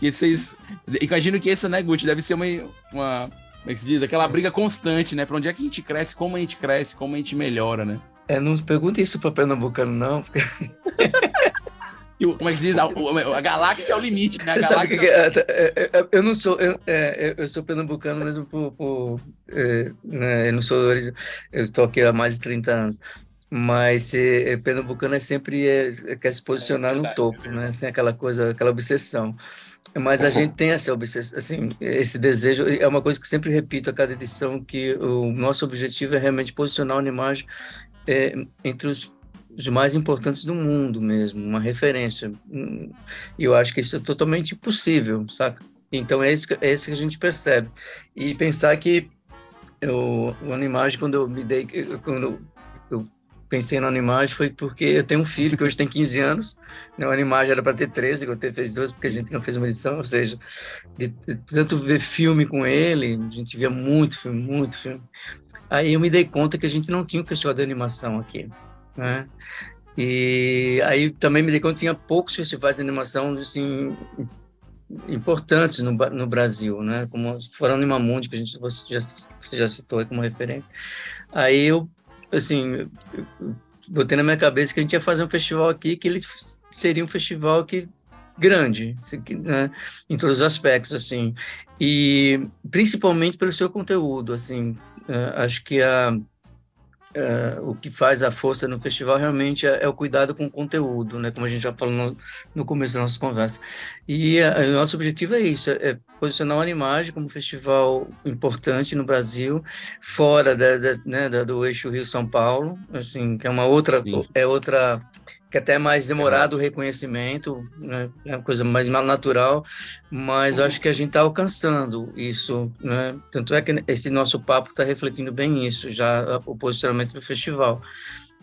E vocês... Imagino que isso, né, Guti? Deve ser uma, uma... Como é que se diz? Aquela briga constante, né? Pra onde é que a gente cresce, como a gente cresce, como a gente melhora, né? É, não pergunta isso pra pernambucano, não, porque... Como é que se diz? A, a, a galáxia é o limite, né? A galáxia... que, eu não sou... Eu, eu sou pernambucano mesmo por... por né? Eu não sou... Eu tô aqui há mais de trinta anos. Mas é, pernambucano é sempre... É, quer se posicionar é verdade, no topo, é né? Assim, aquela coisa, aquela obsessão. Mas a gente tem essa obsessão, assim, esse desejo. É uma coisa que sempre repito a cada edição, que o nosso objetivo é realmente posicionar uma imagem é, entre os os mais importantes do mundo mesmo, uma referência. E eu acho que isso é totalmente impossível, saca? Então é isso que, é isso que a gente percebe. E pensar que eu, o Animage, quando eu me dei, quando eu pensei no Animage, foi porque eu tenho um filho que hoje tem quinze anos, né? O Animage era para ter treze, eu fez doze porque a gente não fez uma edição, ou seja, de, de tanto ver filme com ele, a gente via muito filme, muito filme. Aí eu me dei conta que a gente não tinha um festival de animação aqui. Né? E aí também me dei conta que tinha poucos festivais de animação assim, importantes no, no Brasil, né? Como foram o Anima Mundi, que a gente, você, já, você já citou aí como referência. Aí eu, assim, eu botei na minha cabeça que a gente ia fazer um festival aqui, que ele seria um festival que, grande, né? Em todos os aspectos, assim, e principalmente pelo seu conteúdo, assim, acho que a... Uh, o que faz a força no festival realmente é, é o cuidado com o conteúdo, né? Como a gente já falou no, no começo da nossa conversa. E a, a, o nosso objetivo é isso, é posicionar o Animage como um festival importante no Brasil, fora da, da, né, da, do eixo Rio-São Paulo, assim, que é uma outra... Sim. É outra... que até é mais demorado o reconhecimento, né? É uma coisa mais natural, mas eu acho que a gente está alcançando isso, né? Tanto é que esse nosso papo está refletindo bem isso, já o posicionamento do festival,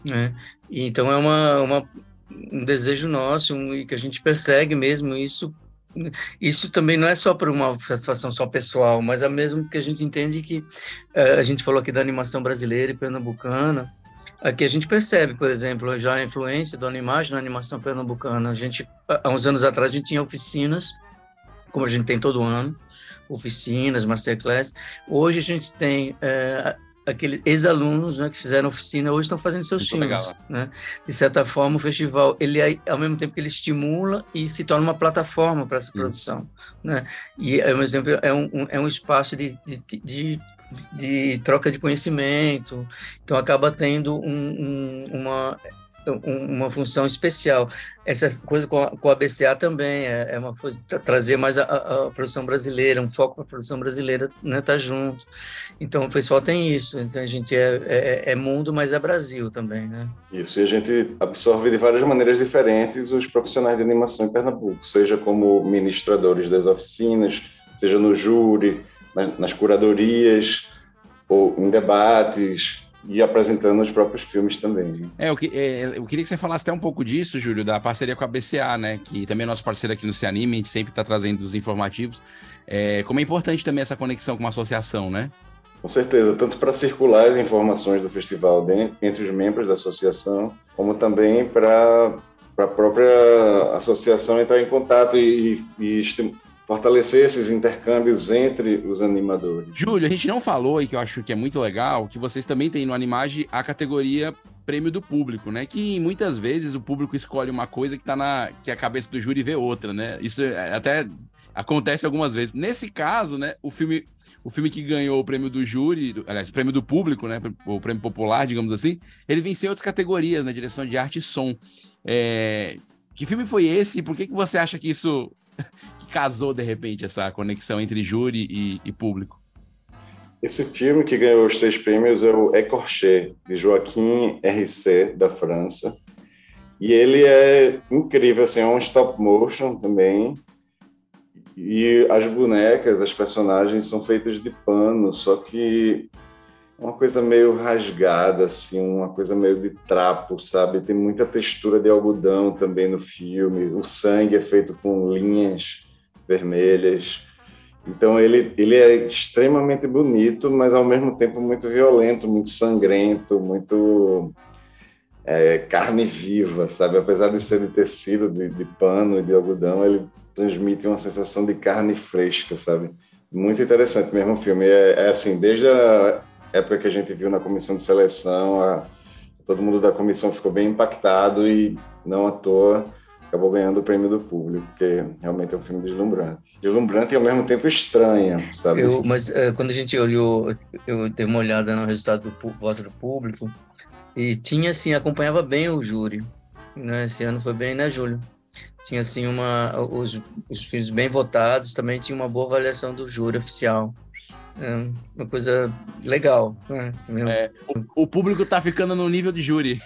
né? Então é uma, uma, um desejo nosso, um, e que a gente persegue mesmo isso. Isso também não é só por uma satisfação só pessoal, mas é mesmo que a gente entende que é, a gente falou aqui da animação brasileira e pernambucana. Aqui a gente percebe, por exemplo, já a influência do Animage na animação pernambucana. A gente, há uns anos atrás, a gente tinha oficinas, como a gente tem todo ano, oficinas, masterclass. Hoje a gente tem é, aqueles ex-alunos, né, que fizeram oficina, hoje estão fazendo seus Muito filmes. Legal. Né? De certa forma, o festival, ele, ao mesmo tempo que ele estimula e se torna uma plataforma para essa Sim. produção. Né? E, ao mesmo tempo, é um, é um espaço de... de, de de troca de conhecimento, então acaba tendo um, um, uma, uma função especial. Essa coisa com a, com a A B C A também, é, é uma coisa, trazer mais a, a produção brasileira, um foco para a produção brasileira, né, tá junto. Então o pessoal tem isso, então a gente é, é, é mundo, mas é Brasil também, né? Isso, e a gente absorve de várias maneiras diferentes os profissionais de animação em Pernambuco, seja como ministradores das oficinas, seja no júri, nas curadorias, ou em debates, e apresentando os próprios filmes também. Né? É, eu, que, é, eu queria que você falasse até um pouco disso, Júlio, da parceria com a B C A, né? Que também é nosso parceiro aqui no Se Anime, a gente sempre está trazendo os informativos. É, como é importante também essa conexão com a associação, né? Com certeza, tanto para circular as informações do festival dentro, entre os membros da associação, como também para a própria associação entrar em contato e, e estimular, fortalecer esses intercâmbios entre os animadores. Júlio, a gente não falou, e que eu acho que é muito legal, que vocês também têm no Animage a categoria prêmio do público, né? Que muitas vezes o público escolhe uma coisa que tá na que a cabeça do júri vê outra, né? Isso até acontece algumas vezes. Nesse caso, né, o filme, o filme que ganhou o prêmio do júri, do, aliás, o prêmio do público, né, o prêmio popular, digamos assim, ele venceu outras categorias, na, né, direção de arte e som. É... Que filme foi esse? Por que, que você acha que isso... que casou, de repente, essa conexão entre júri e, e público? Esse filme que ganhou os três prêmios é o Écorché, de Joaquim R C, da França. E ele é incrível, assim, é um stop motion também. E as bonecas, as personagens são feitas de pano, só que uma coisa meio rasgada, assim, uma coisa meio de trapo, sabe? Tem muita textura de algodão também no filme. O sangue é feito com linhas vermelhas. Então ele, ele é extremamente bonito, mas ao mesmo tempo muito violento, muito sangrento, muito é, carne viva, sabe? Apesar de ser de tecido, de, de pano e de algodão, ele transmite uma sensação de carne fresca, sabe? Muito interessante mesmo o filme. É, é assim, desde a época que a gente viu na comissão de seleção, a, todo mundo da comissão ficou bem impactado e, não à toa, acabou ganhando o prêmio do público, porque realmente é um filme deslumbrante. Deslumbrante e, ao mesmo tempo, estranha, sabe? Eu, mas é, quando a gente olhou, eu dei uma olhada no resultado do voto do público e tinha, assim, acompanhava bem o júri, né? Esse ano foi bem, né, Júlio? Tinha, assim, uma, os, os filmes bem votados, também tinha uma boa avaliação do júri oficial. É uma coisa legal. Né? É, o, o público está ficando no nível de júri.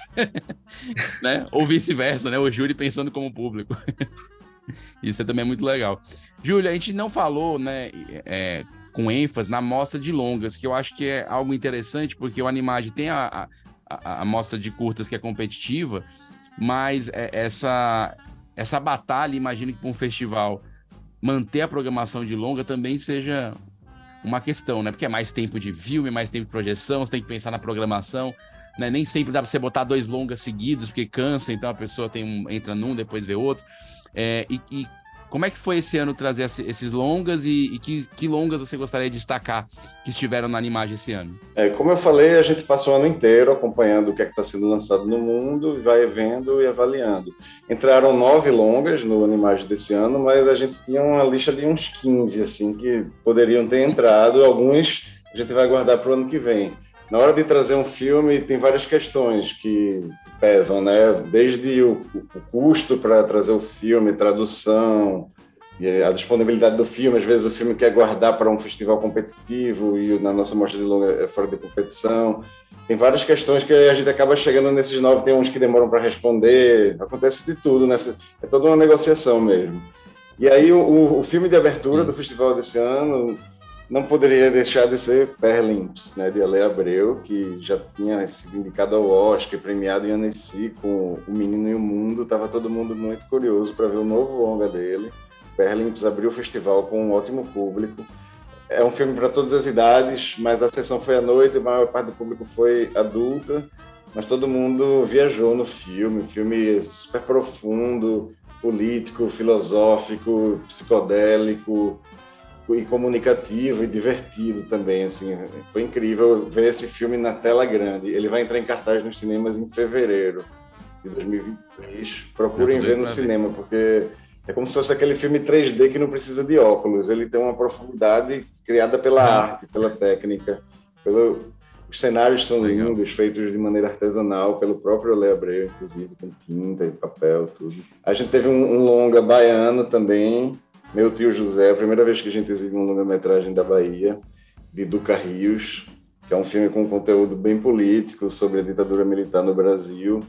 Né? Ou vice-versa, né? O júri pensando como público. Isso também é muito legal. Júlio, a gente não falou, né, é, com ênfase na mostra de longas, que eu acho que é algo interessante, porque o Animage tem a, a, a mostra de curtas que é competitiva, mas é, essa... essa batalha, imagino que para um festival manter a programação de longa também seja uma questão, né? Porque é mais tempo de filme, mais tempo de projeção, você tem que pensar na programação, né? Nem sempre dá para você botar dois longas seguidos, porque cansa, então a pessoa tem um, entra num, depois vê outro. É, e, e como é que foi esse ano trazer esses longas e, e que, que longas você gostaria de destacar que estiveram na Animage esse ano? É, como eu falei, a gente passa o ano inteiro acompanhando o que é que está sendo lançado no mundo, vai vendo e avaliando. Entraram nove longas no Animage desse ano, mas a gente tinha uma lista de uns quinze, assim, que poderiam ter entrado. Alguns a gente vai guardar para o ano que vem. Na hora de trazer um filme, tem várias questões que pesam, né? Desde o, o custo para trazer o filme, tradução, e a disponibilidade do filme. Às vezes o filme quer guardar para um festival competitivo e na nossa mostra de longa é fora de competição. Tem várias questões que a gente acaba chegando nesses nove, tem uns que demoram para responder. Acontece de tudo, né? É toda uma negociação mesmo. E aí o, o filme de abertura do festival desse ano... não poderia deixar de ser Perlimps, né, de Alê Abreu, que já tinha sido indicado ao Oscar, premiado em Annecy com O Menino e o Mundo. Estava todo mundo muito curioso para ver o novo longa dele. Perlimps abriu o festival com um ótimo público. É um filme para todas as idades, mas a sessão foi à noite, a maior parte do público foi adulta, mas todo mundo viajou no filme, filme super profundo, político, filosófico, psicodélico, e comunicativo e divertido também, assim, foi incrível ver esse filme na tela grande. Ele vai entrar em cartaz nos cinemas em fevereiro de dois mil e vinte e três, procurem ver no cinema, porque é como se fosse aquele filme três D que não precisa de óculos, ele tem uma profundidade criada pela arte, pela técnica, pelo... os cenários são lindos, feitos de maneira artesanal, pelo próprio Alê Abreu, inclusive, com tinta e papel, tudo. A gente teve um, um longa baiano também, Meu Tio José, a primeira vez que a gente exibe um longa-metragem da Bahia, de Duca Rios, que é um filme com conteúdo bem político sobre a ditadura militar no Brasil.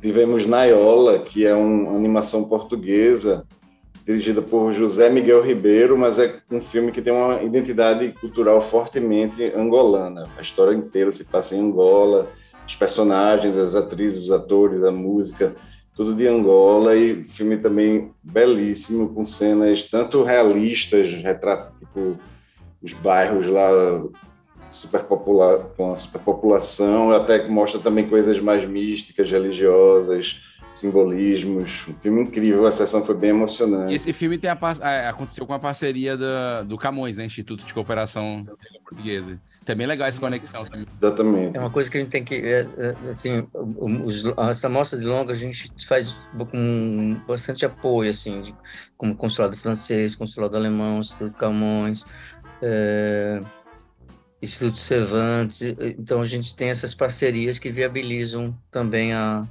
Tivemos Naiola, que é uma animação portuguesa, dirigida por José Miguel Ribeiro, mas é um filme que tem uma identidade cultural fortemente angolana. A história inteira se passa em Angola, os personagens, as atrizes, os atores, a música... tudo de Angola, e filme também belíssimo, com cenas tanto realistas, retratam tipo, os bairros lá, superpopular, com a superpopulação, até que mostra também coisas mais místicas, religiosas, simbolismos, um filme incrível, a sessão foi bem emocionante. E esse filme tem a par... ah, aconteceu com a parceria da... do Camões, né? Instituto de Cooperação Portuguesa. Também é legal essa conexão. Também. Exatamente. É uma coisa que a gente tem que, assim, os... essa mostra de longa a gente faz com bastante apoio, assim, de... como consulado francês, consulado alemão, Instituto Camões, é... Instituto Cervantes, então a gente tem essas parcerias que viabilizam também a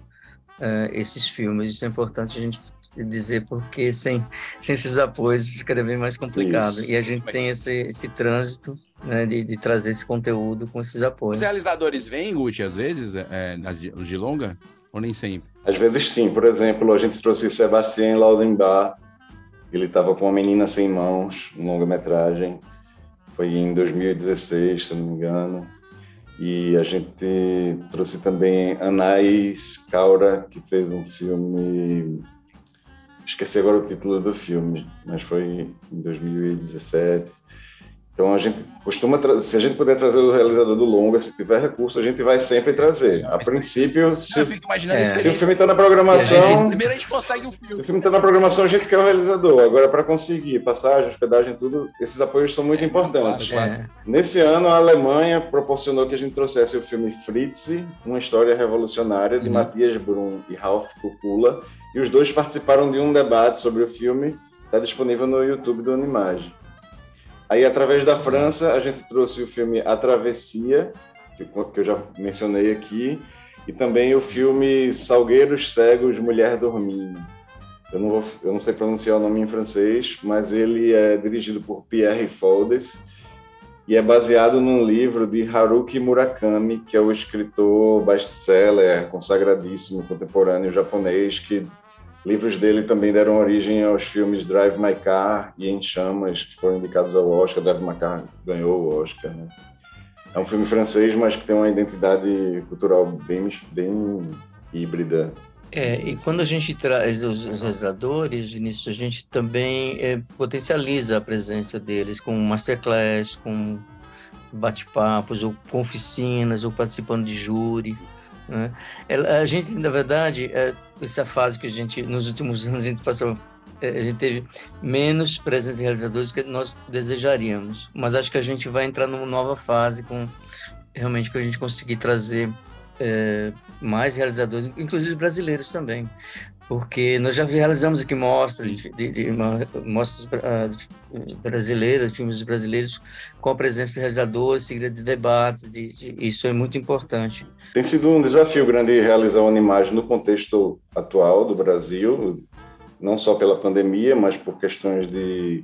Uh, esses filmes, isso é importante a gente dizer, porque sem, sem esses apoios ficaria bem mais complicado. Isso. E a gente tem esse, esse trânsito, né, de, de trazer esse conteúdo com esses apoios. Os realizadores vêm, Guti, às vezes, é, os de longa? Ou nem sempre? Às vezes sim, por exemplo, a gente trouxe Sebastián Laudenbach, Ele estava com Uma Menina Sem Mãos, um longa-metragem. Foi em dois mil e dezesseis, se não me engano. E a gente trouxe também Anais Caura, que fez um filme... Esqueci agora o título do filme, mas foi em dois mil e dezessete. Então, a gente costuma tra- se a gente puder trazer o realizador do longa, se tiver recurso, a gente vai sempre trazer. A princípio, se, é, se o filme está na programação... A gente, primeiro a gente consegue um filme. Se o filme está na programação, a gente quer o realizador. Agora, para conseguir passagem, hospedagem, tudo, esses apoios são muito é, importantes. Claro, é. Nesse ano, a Alemanha proporcionou que a gente trouxesse o filme Fritzi, Uma História Revolucionária, de uhum. Matthias Brun e Ralf Kukula, e os dois participaram de um debate sobre o filme, está disponível no YouTube do Animage. Aí, através da França, a gente trouxe o filme A Travessia, que eu já mencionei aqui, e também o filme Salgueiros Cegos, Mulher Dormindo. Eu não, vou, eu não sei pronunciar o nome em francês, mas ele é dirigido por Pierre Foldes e é baseado num livro de Haruki Murakami, que é o escritor best-seller, consagradíssimo, contemporâneo japonês, que... Livros dele também deram origem aos filmes Drive My Car e Em Chamas, que foram indicados ao Oscar. Drive My Car ganhou o Oscar, né? É um filme francês, mas que tem uma identidade cultural bem, bem híbrida. É, e assim, quando a gente traz os, os realizadores, Vinícius, a gente também é, potencializa a presença deles com masterclass, com bate-papos, ou com oficinas, ou participando de júri. Né? A gente, na verdade, essa fase que a gente, nos últimos anos, a gente passou, a gente teve menos presença de realizadores do que nós desejaríamos, mas acho que a gente vai entrar numa nova fase com realmente que a gente conseguir trazer é, mais realizadores, inclusive brasileiros também, porque nós já realizamos aqui mostras, de, de, de, mostras brasileiras, filmes brasileiros, com a presença de realizadores, seguida de debates, de, de, isso é muito importante. Tem sido um desafio grande realizar uma imagem no contexto atual do Brasil, não só pela pandemia, mas por questões de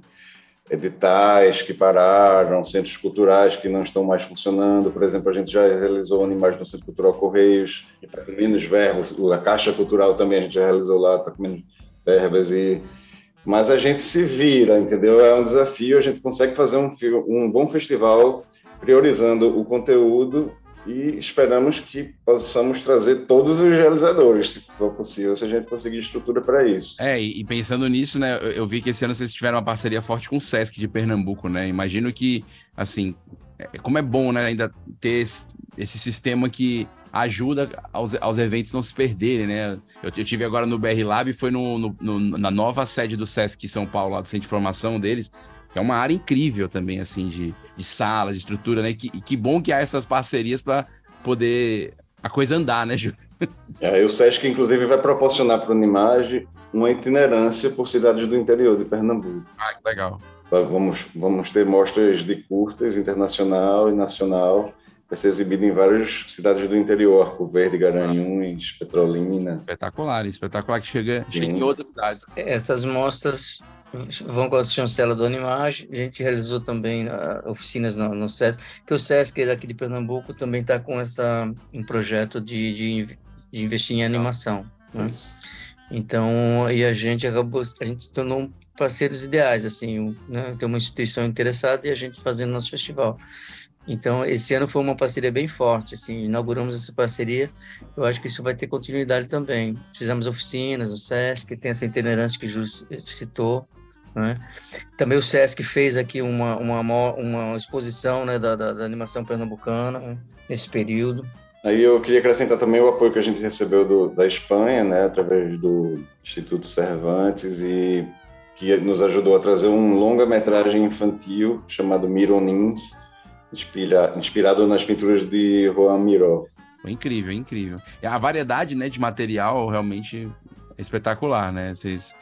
editais que pararam, centros culturais que não estão mais funcionando. Por exemplo, a gente já realizou animais no Centro Cultural Correios, que está com menos verbas. A Caixa Cultural também a gente já realizou lá, está com menos verbas. E... Mas a gente se vira, entendeu? É um desafio, a gente consegue fazer um, um bom festival priorizando o conteúdo e esperamos que possamos trazer todos os realizadores, se for possível, se a gente conseguir estrutura para isso. É, e pensando nisso, né, eu vi que esse ano vocês tiveram uma parceria forte com o Sesc de Pernambuco, né? Imagino que, assim, como é bom, né, ainda ter esse sistema que ajuda aos, aos eventos não se perderem, né? Eu, eu tive agora no B R Lab, foi no, no, no, na nova sede do Sesc São Paulo, lá do Centro de Formação deles, que é uma área incrível também, assim, de, de salas, de estrutura, né? E que, que bom que há essas parcerias para poder a coisa andar, né, Júlio? É, o Sesc, inclusive, vai proporcionar para o Animage uma itinerância por cidades do interior de Pernambuco. Ah, que legal. Vamos, vamos ter mostras de curtas internacional e nacional. Vai ser exibido em várias cidades do interior, Arco Verde, Garanhuns, Petrolina. Espetacular, espetacular que chega, chega em outras cidades. Essas mostras vão com a chancela do Animage. A gente realizou também uh, oficinas no, no Sesc, que o Sesc daqui de Pernambuco também está com essa, um projeto de, de, de investir em animação. Né? Então, e a gente acabou, a gente se tornou parceiros ideais, assim, né? Tem uma instituição interessada e a gente fazendo nosso festival. Então, esse ano foi uma parceria bem forte, assim, inauguramos essa parceria, eu acho que isso vai ter continuidade também. Fizemos oficinas, o Sesc, tem essa itinerância que o Júlio citou, né? Também o Sesc fez aqui uma, uma, uma exposição, né, da, da, da animação pernambucana, né, nesse período. Aí eu queria acrescentar também o apoio que a gente recebeu do, da Espanha, né, através do Instituto Cervantes, e que nos ajudou a trazer um longa-metragem infantil chamado Mironins, inspira, inspirado nas pinturas de Joan Miró. Incrível, incrível. A variedade, né, de material realmente é espetacular, né? Vocês...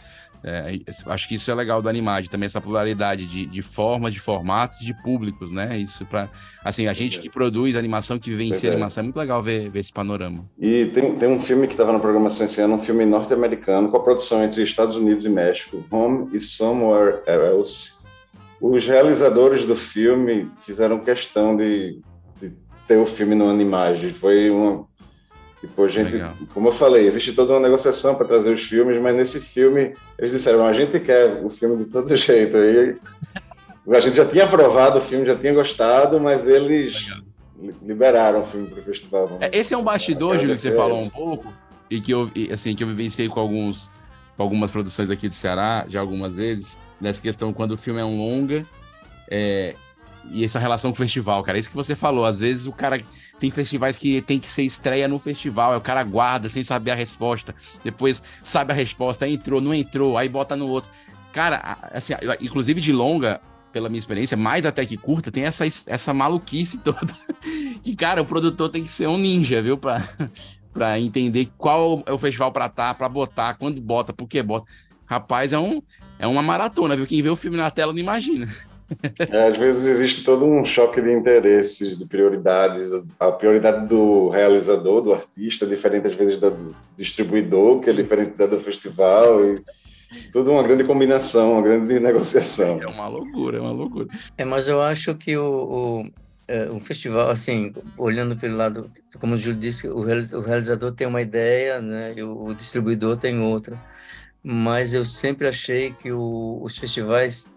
É, acho que isso é legal do Animage, também essa pluralidade de, de formas, de formatos, de públicos, né? Isso para, assim, a gente que produz animação, que vivencia é animação, é muito legal ver, ver esse panorama. E tem, tem um filme que estava na programação esse ano, um filme norte-americano, com a produção entre Estados Unidos e México, Home e Somewhere Else. Os realizadores do filme fizeram questão de, de ter o filme no Animage, foi uma Tipo, a gente, legal. Como eu falei, existe toda uma negociação para trazer os filmes, mas nesse filme eles disseram, a gente quer o filme de todo jeito. E a gente já tinha aprovado o filme, já tinha gostado, mas eles legal. liberaram o filme para o festival. É, esse é um bastidor, Júlio, que você falou um pouco, e que eu, assim, que eu vivenciei com, alguns, com algumas produções aqui do Ceará, já algumas vezes, nessa questão, quando o filme é um longa, é... E essa relação com o festival, cara, isso que você falou, às vezes o cara, tem festivais que tem que ser estreia no festival, aí o cara aguarda sem saber a resposta, depois sabe a resposta, entrou, não entrou, aí bota no outro. Cara, assim, inclusive de longa, pela minha experiência, mais até que curta, tem essa, essa maluquice toda, que cara, o produtor tem que ser um ninja, viu, pra, pra entender qual é o festival pra tá, pra botar, quando bota, por que bota. Rapaz, é, um, é uma maratona, viu, quem vê o filme na tela não imagina. É, às vezes existe todo um choque de interesses, de prioridades, a prioridade do realizador, do artista, diferente às vezes da do distribuidor, que é diferente da do festival, e tudo uma grande combinação, uma grande negociação. É uma loucura, é uma loucura. É, mas eu acho que o, o, é, o festival, assim, olhando pelo lado, como o Júlio disse, o realizador tem uma ideia, né, e o distribuidor tem outra. Mas eu sempre achei que o, os festivais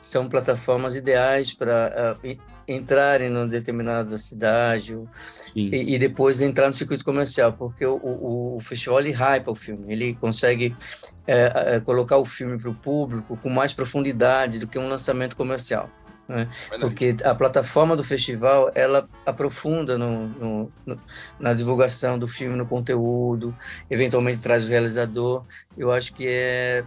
são plataformas ideais para uh, entrarem numa determinada cidade e, e depois entrar no circuito comercial, porque o, o, o festival ele hypa o filme, ele consegue é, é, colocar o filme para o público com mais profundidade do que um lançamento comercial, né? Porque a plataforma do festival ela aprofunda no, no, no, na divulgação do filme, no conteúdo, eventualmente traz o realizador. Eu acho que é,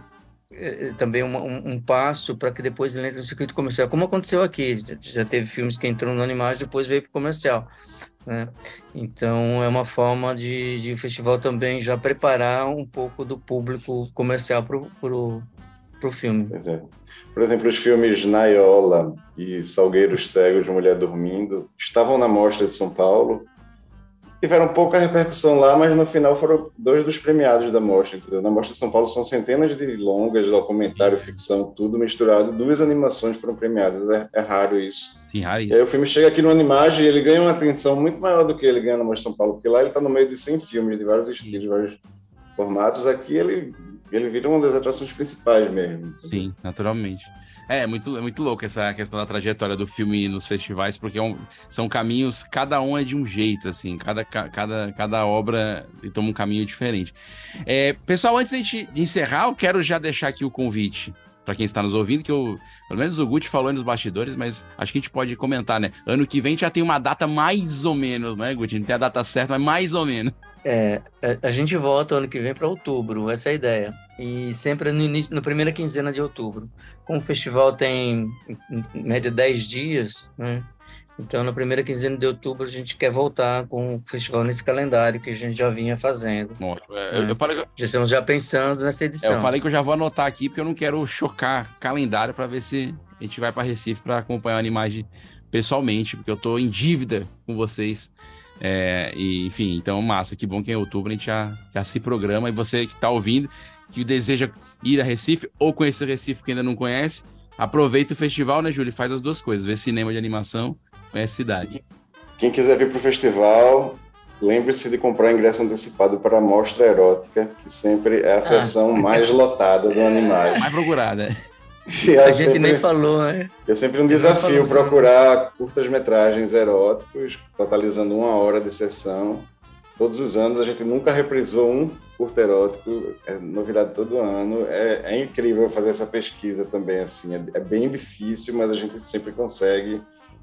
é também uma, um, um passo para que depois ele entre no circuito comercial, como aconteceu aqui, já, já teve filmes que entrou no Animage e depois veio para o comercial, né? Então é uma forma de, de o festival também já preparar um pouco do público comercial para o para o filme. Pois é. Por exemplo, os filmes Naiola e Salgueiros Cegos de Mulher Dormindo estavam na Mostra de São Paulo, tiveram pouca repercussão lá, mas no final foram dois dos premiados da Mostra, entendeu? Na Mostra de São Paulo são centenas de longas, documentário, ficção, tudo misturado, duas animações foram premiadas, é, é raro isso. Sim, raro isso. E aí o filme chega aqui no Animage e ele ganha uma atenção muito maior do que ele ganha na Mostra de São Paulo, porque lá ele está no meio de cem filmes, de vários estilos, de vários formatos, aqui ele... ele vira uma das atrações principais mesmo. Sim, naturalmente. É muito, é muito louco essa questão da trajetória do filme nos festivais, porque é um, são caminhos, cada um é de um jeito, assim, cada, cada, cada obra toma um caminho diferente. É, pessoal, antes de, de encerrar, eu quero já deixar aqui o convite para quem está nos ouvindo, que eu, pelo menos o Guti falou aí nos bastidores, mas acho que a gente pode comentar, né? Ano que vem já tem uma data mais ou menos, né, Guti? Não tem a data certa, mas mais ou menos. É, a gente volta ano que vem para outubro, essa é a ideia. E sempre no início, na primeira quinzena de outubro. Como o festival tem, em média, dez dias, né? Então, na primeira quinzena de outubro, a gente quer voltar com o festival nesse calendário que a gente já vinha fazendo. Ótimo. É, né? eu, eu falei que... Já estamos já pensando nessa edição. É, eu falei que eu já vou anotar aqui, porque eu não quero chocar calendário para ver se a gente vai para Recife para acompanhar o Animage pessoalmente, porque eu estou em dívida com vocês. É, e, enfim, então, massa. Que bom que em outubro a gente já, já se programa. E você que está ouvindo, que deseja ir a Recife ou conhecer Recife que ainda não conhece, aproveita o festival, né, Júlio? Faz as duas coisas. Vê cinema de animação... É cidade. Quem quiser vir para o festival, lembre-se de comprar ingresso antecipado para a Mostra Erótica, que sempre é a sessão ah. mais lotada do Animage. Mais procurada. E a gente sempre, nem falou, né? É sempre um desafio procurar curtas-metragens eróticos, totalizando uma hora de sessão. Todos os anos, a gente nunca reprisou um curto erótico, é novidade todo ano. É, é incrível fazer essa pesquisa também, assim. É, é bem difícil, mas a gente sempre consegue.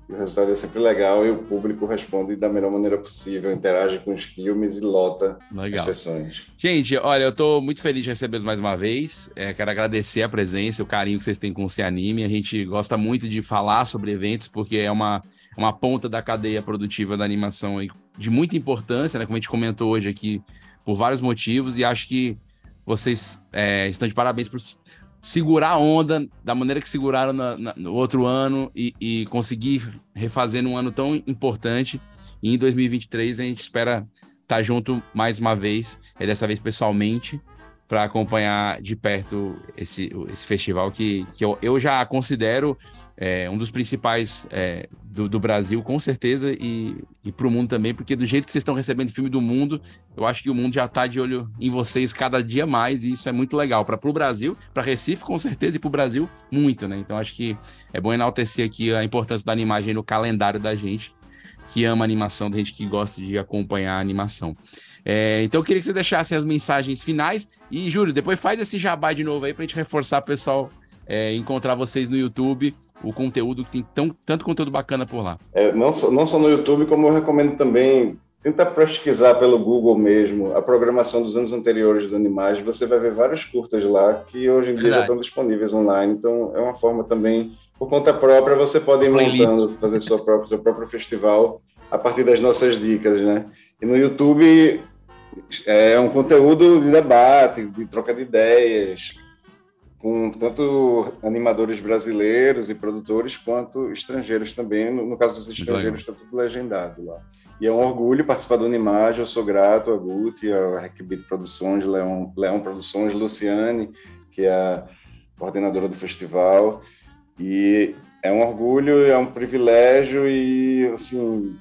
O resultado é sempre legal e o público responde da melhor maneira possível, interage com os filmes e lota legal. As sessões. Gente, olha, eu estou muito feliz de recebê-los mais uma vez. É, quero agradecer a presença, o carinho que vocês têm com o Se Anime. A gente gosta muito de falar sobre eventos, porque é uma, uma ponta da cadeia produtiva da animação de muita importância, né? Como a gente comentou hoje aqui, por vários motivos, e acho que vocês é, estão de parabéns por... segurar a onda da maneira que seguraram na, na, no outro ano e, e conseguir refazer num ano tão importante. E em dois mil e vinte e três a gente espera estar junto mais uma vez, e dessa vez pessoalmente, para acompanhar de perto esse, esse festival que, que eu, eu já considero é, um dos principais é, do, do Brasil, com certeza, e e pro mundo também, porque do jeito que vocês estão recebendo filme do mundo, eu acho que o mundo já tá de olho em vocês cada dia mais, e isso é muito legal para pro Brasil, para Recife com certeza, e pro Brasil muito, né? Então acho que é bom enaltecer aqui a importância da Animagem no calendário da gente que ama animação, da gente que gosta de acompanhar a animação. É, então eu queria que você deixasse as mensagens finais, e Júlio, depois faz esse jabá de novo aí pra gente reforçar o pessoal, é, encontrar vocês no YouTube, o conteúdo que tem tão, tanto conteúdo bacana por lá. É, não, só, não só no YouTube, como eu recomendo também, tenta pesquisar pelo Google mesmo a programação dos anos anteriores do Animage, você vai ver vários curtas lá que hoje em dia Verdade. já estão disponíveis online, então é uma forma também, por conta própria, você pode ir montando, fazer sua própria, seu próprio festival a partir das nossas dicas, né? E no YouTube é um conteúdo de debate, de troca de ideias, com tanto animadores brasileiros e produtores, quanto estrangeiros também. No caso dos estrangeiros, está tudo legendado lá. E é um orgulho participar do Animage, eu sou grato a Guti, a Requebit Produções, Leão, Leão Produções, Luciane, que é a coordenadora do festival. E é um orgulho, é um privilégio e, assim,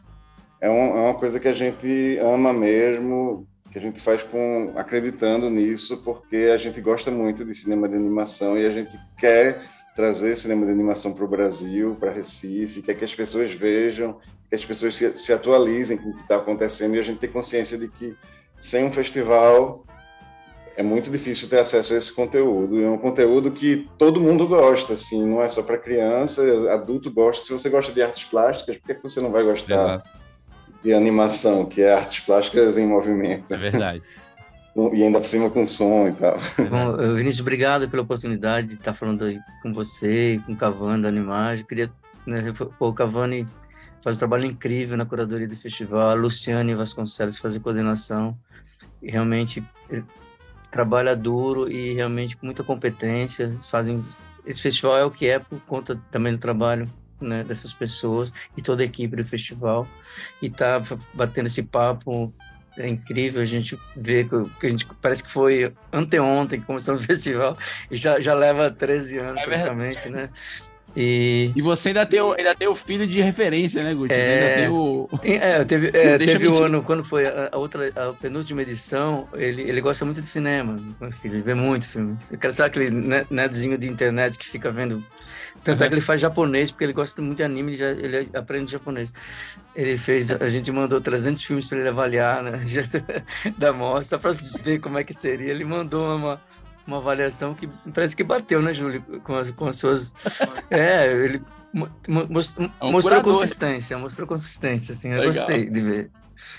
é, um, é uma coisa que a gente ama mesmo, que a gente faz com, acreditando nisso, porque a gente gosta muito de cinema de animação e a gente quer trazer cinema de animação para o Brasil, para Recife, quer que as pessoas vejam, que as pessoas se, se atualizem com o que está acontecendo, e a gente tem consciência de que sem um festival é muito difícil ter acesso a esse conteúdo. É um conteúdo que todo mundo gosta, assim, não é só para criança, adulto gosta. Se você gosta de artes plásticas, por que você não vai gostar? Exato. De animação, que é artes plásticas em movimento. É verdade. E ainda por cima com som e tal. Bom, Vinícius, obrigado pela oportunidade de estar falando aí com você, com o Cavani da Animagem. Queria, né, o Cavani faz um trabalho incrível na curadoria do festival, a Luciane Vasconcelos faz a coordenação, e realmente trabalha duro e realmente com muita competência. Fazem... Esse festival é o que é por conta também do trabalho, né, dessas pessoas e toda a equipe do festival, e tá batendo esse papo, é incrível, a gente vê que a gente parece que foi anteontem que começamos o festival e já, já leva treze anos, é praticamente, né? E... e você ainda tem, o, ainda tem o filho de referência, né, Guti? É, o... é, teve, é, teve o ano, quando foi a, a outra, a penúltima edição, ele, ele gosta muito de cinema, ele vê muito filme. Eu quero saber aquele nerdzinho de internet que fica vendo, tanto é que ele faz japonês, porque ele gosta muito de anime, ele, já, ele aprende japonês. Ele fez, a gente mandou trezentos filmes para ele avaliar, né, da mostra, para ver como é que seria, ele mandou uma... uma avaliação que parece que bateu, né, Júlio? Com as, com as suas... É, ele mostrou, é um mostrou consistência, mostrou consistência, assim. Eu Legal. gostei de ver.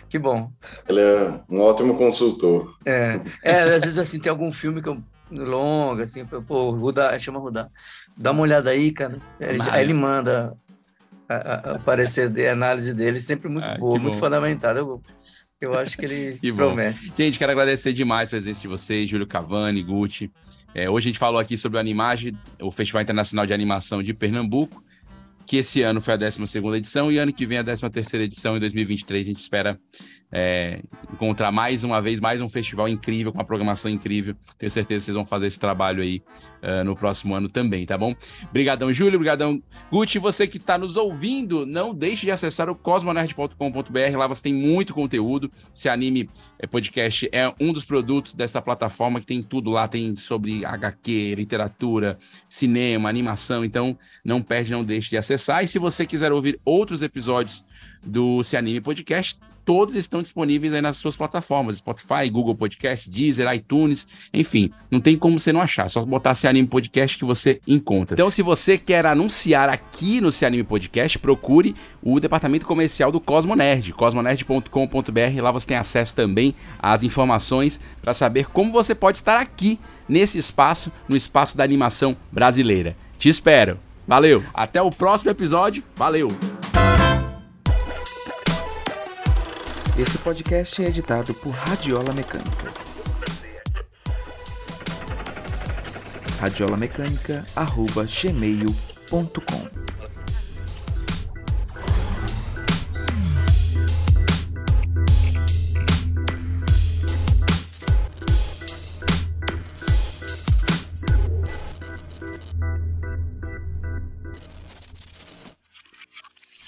Que bom. Ele é um ótimo consultor. É, é às vezes, assim, tem algum filme que eu... longo, assim, pô, Rudá, chama Rudá. Dá uma olhada aí, cara. Ele, aí ele manda a, a, a parecer de análise dele, sempre muito ah, boa, muito fundamentada. Eu... Eu acho que ele que promete. Gente, quero agradecer demais a presença de vocês, Júlio Cavani, Guti. É, hoje a gente falou aqui sobre o Animage, o Festival Internacional de Animação de Pernambuco, que esse ano foi a décima segunda edição e ano que vem a décima terceira edição, em dois mil e vinte e três. A gente espera é, encontrar mais uma vez, mais um festival incrível, com uma programação incrível. Tenho certeza que vocês vão fazer esse trabalho aí uh, no próximo ano também, tá bom? Obrigadão, Júlio. Obrigadão, Guti. Você que está nos ouvindo, não deixe de acessar o cosmonerd ponto com ponto b r. Lá você tem muito conteúdo. Se Anime Podcast é um dos produtos dessa plataforma, que tem tudo lá. Tem sobre agá quê, literatura, cinema, animação. Então, não perde, não deixe de acessar. E se você quiser ouvir outros episódios do Se Anime Podcast, todos estão disponíveis aí nas suas plataformas, Spotify, Google Podcast, Deezer, iTunes, enfim, não tem como você não achar, só botar Se Anime Podcast que você encontra. Então, se você quer anunciar aqui no Se Anime Podcast, procure o departamento comercial do Cosmonerd, cosmonerd ponto com ponto b r, lá você tem acesso também às informações para saber como você pode estar aqui nesse espaço, no espaço da animação brasileira. Te espero! Valeu! Até o próximo episódio. Valeu! Esse podcast é editado por Radiola Mecânica. radiolamecânica arroba gmail ponto com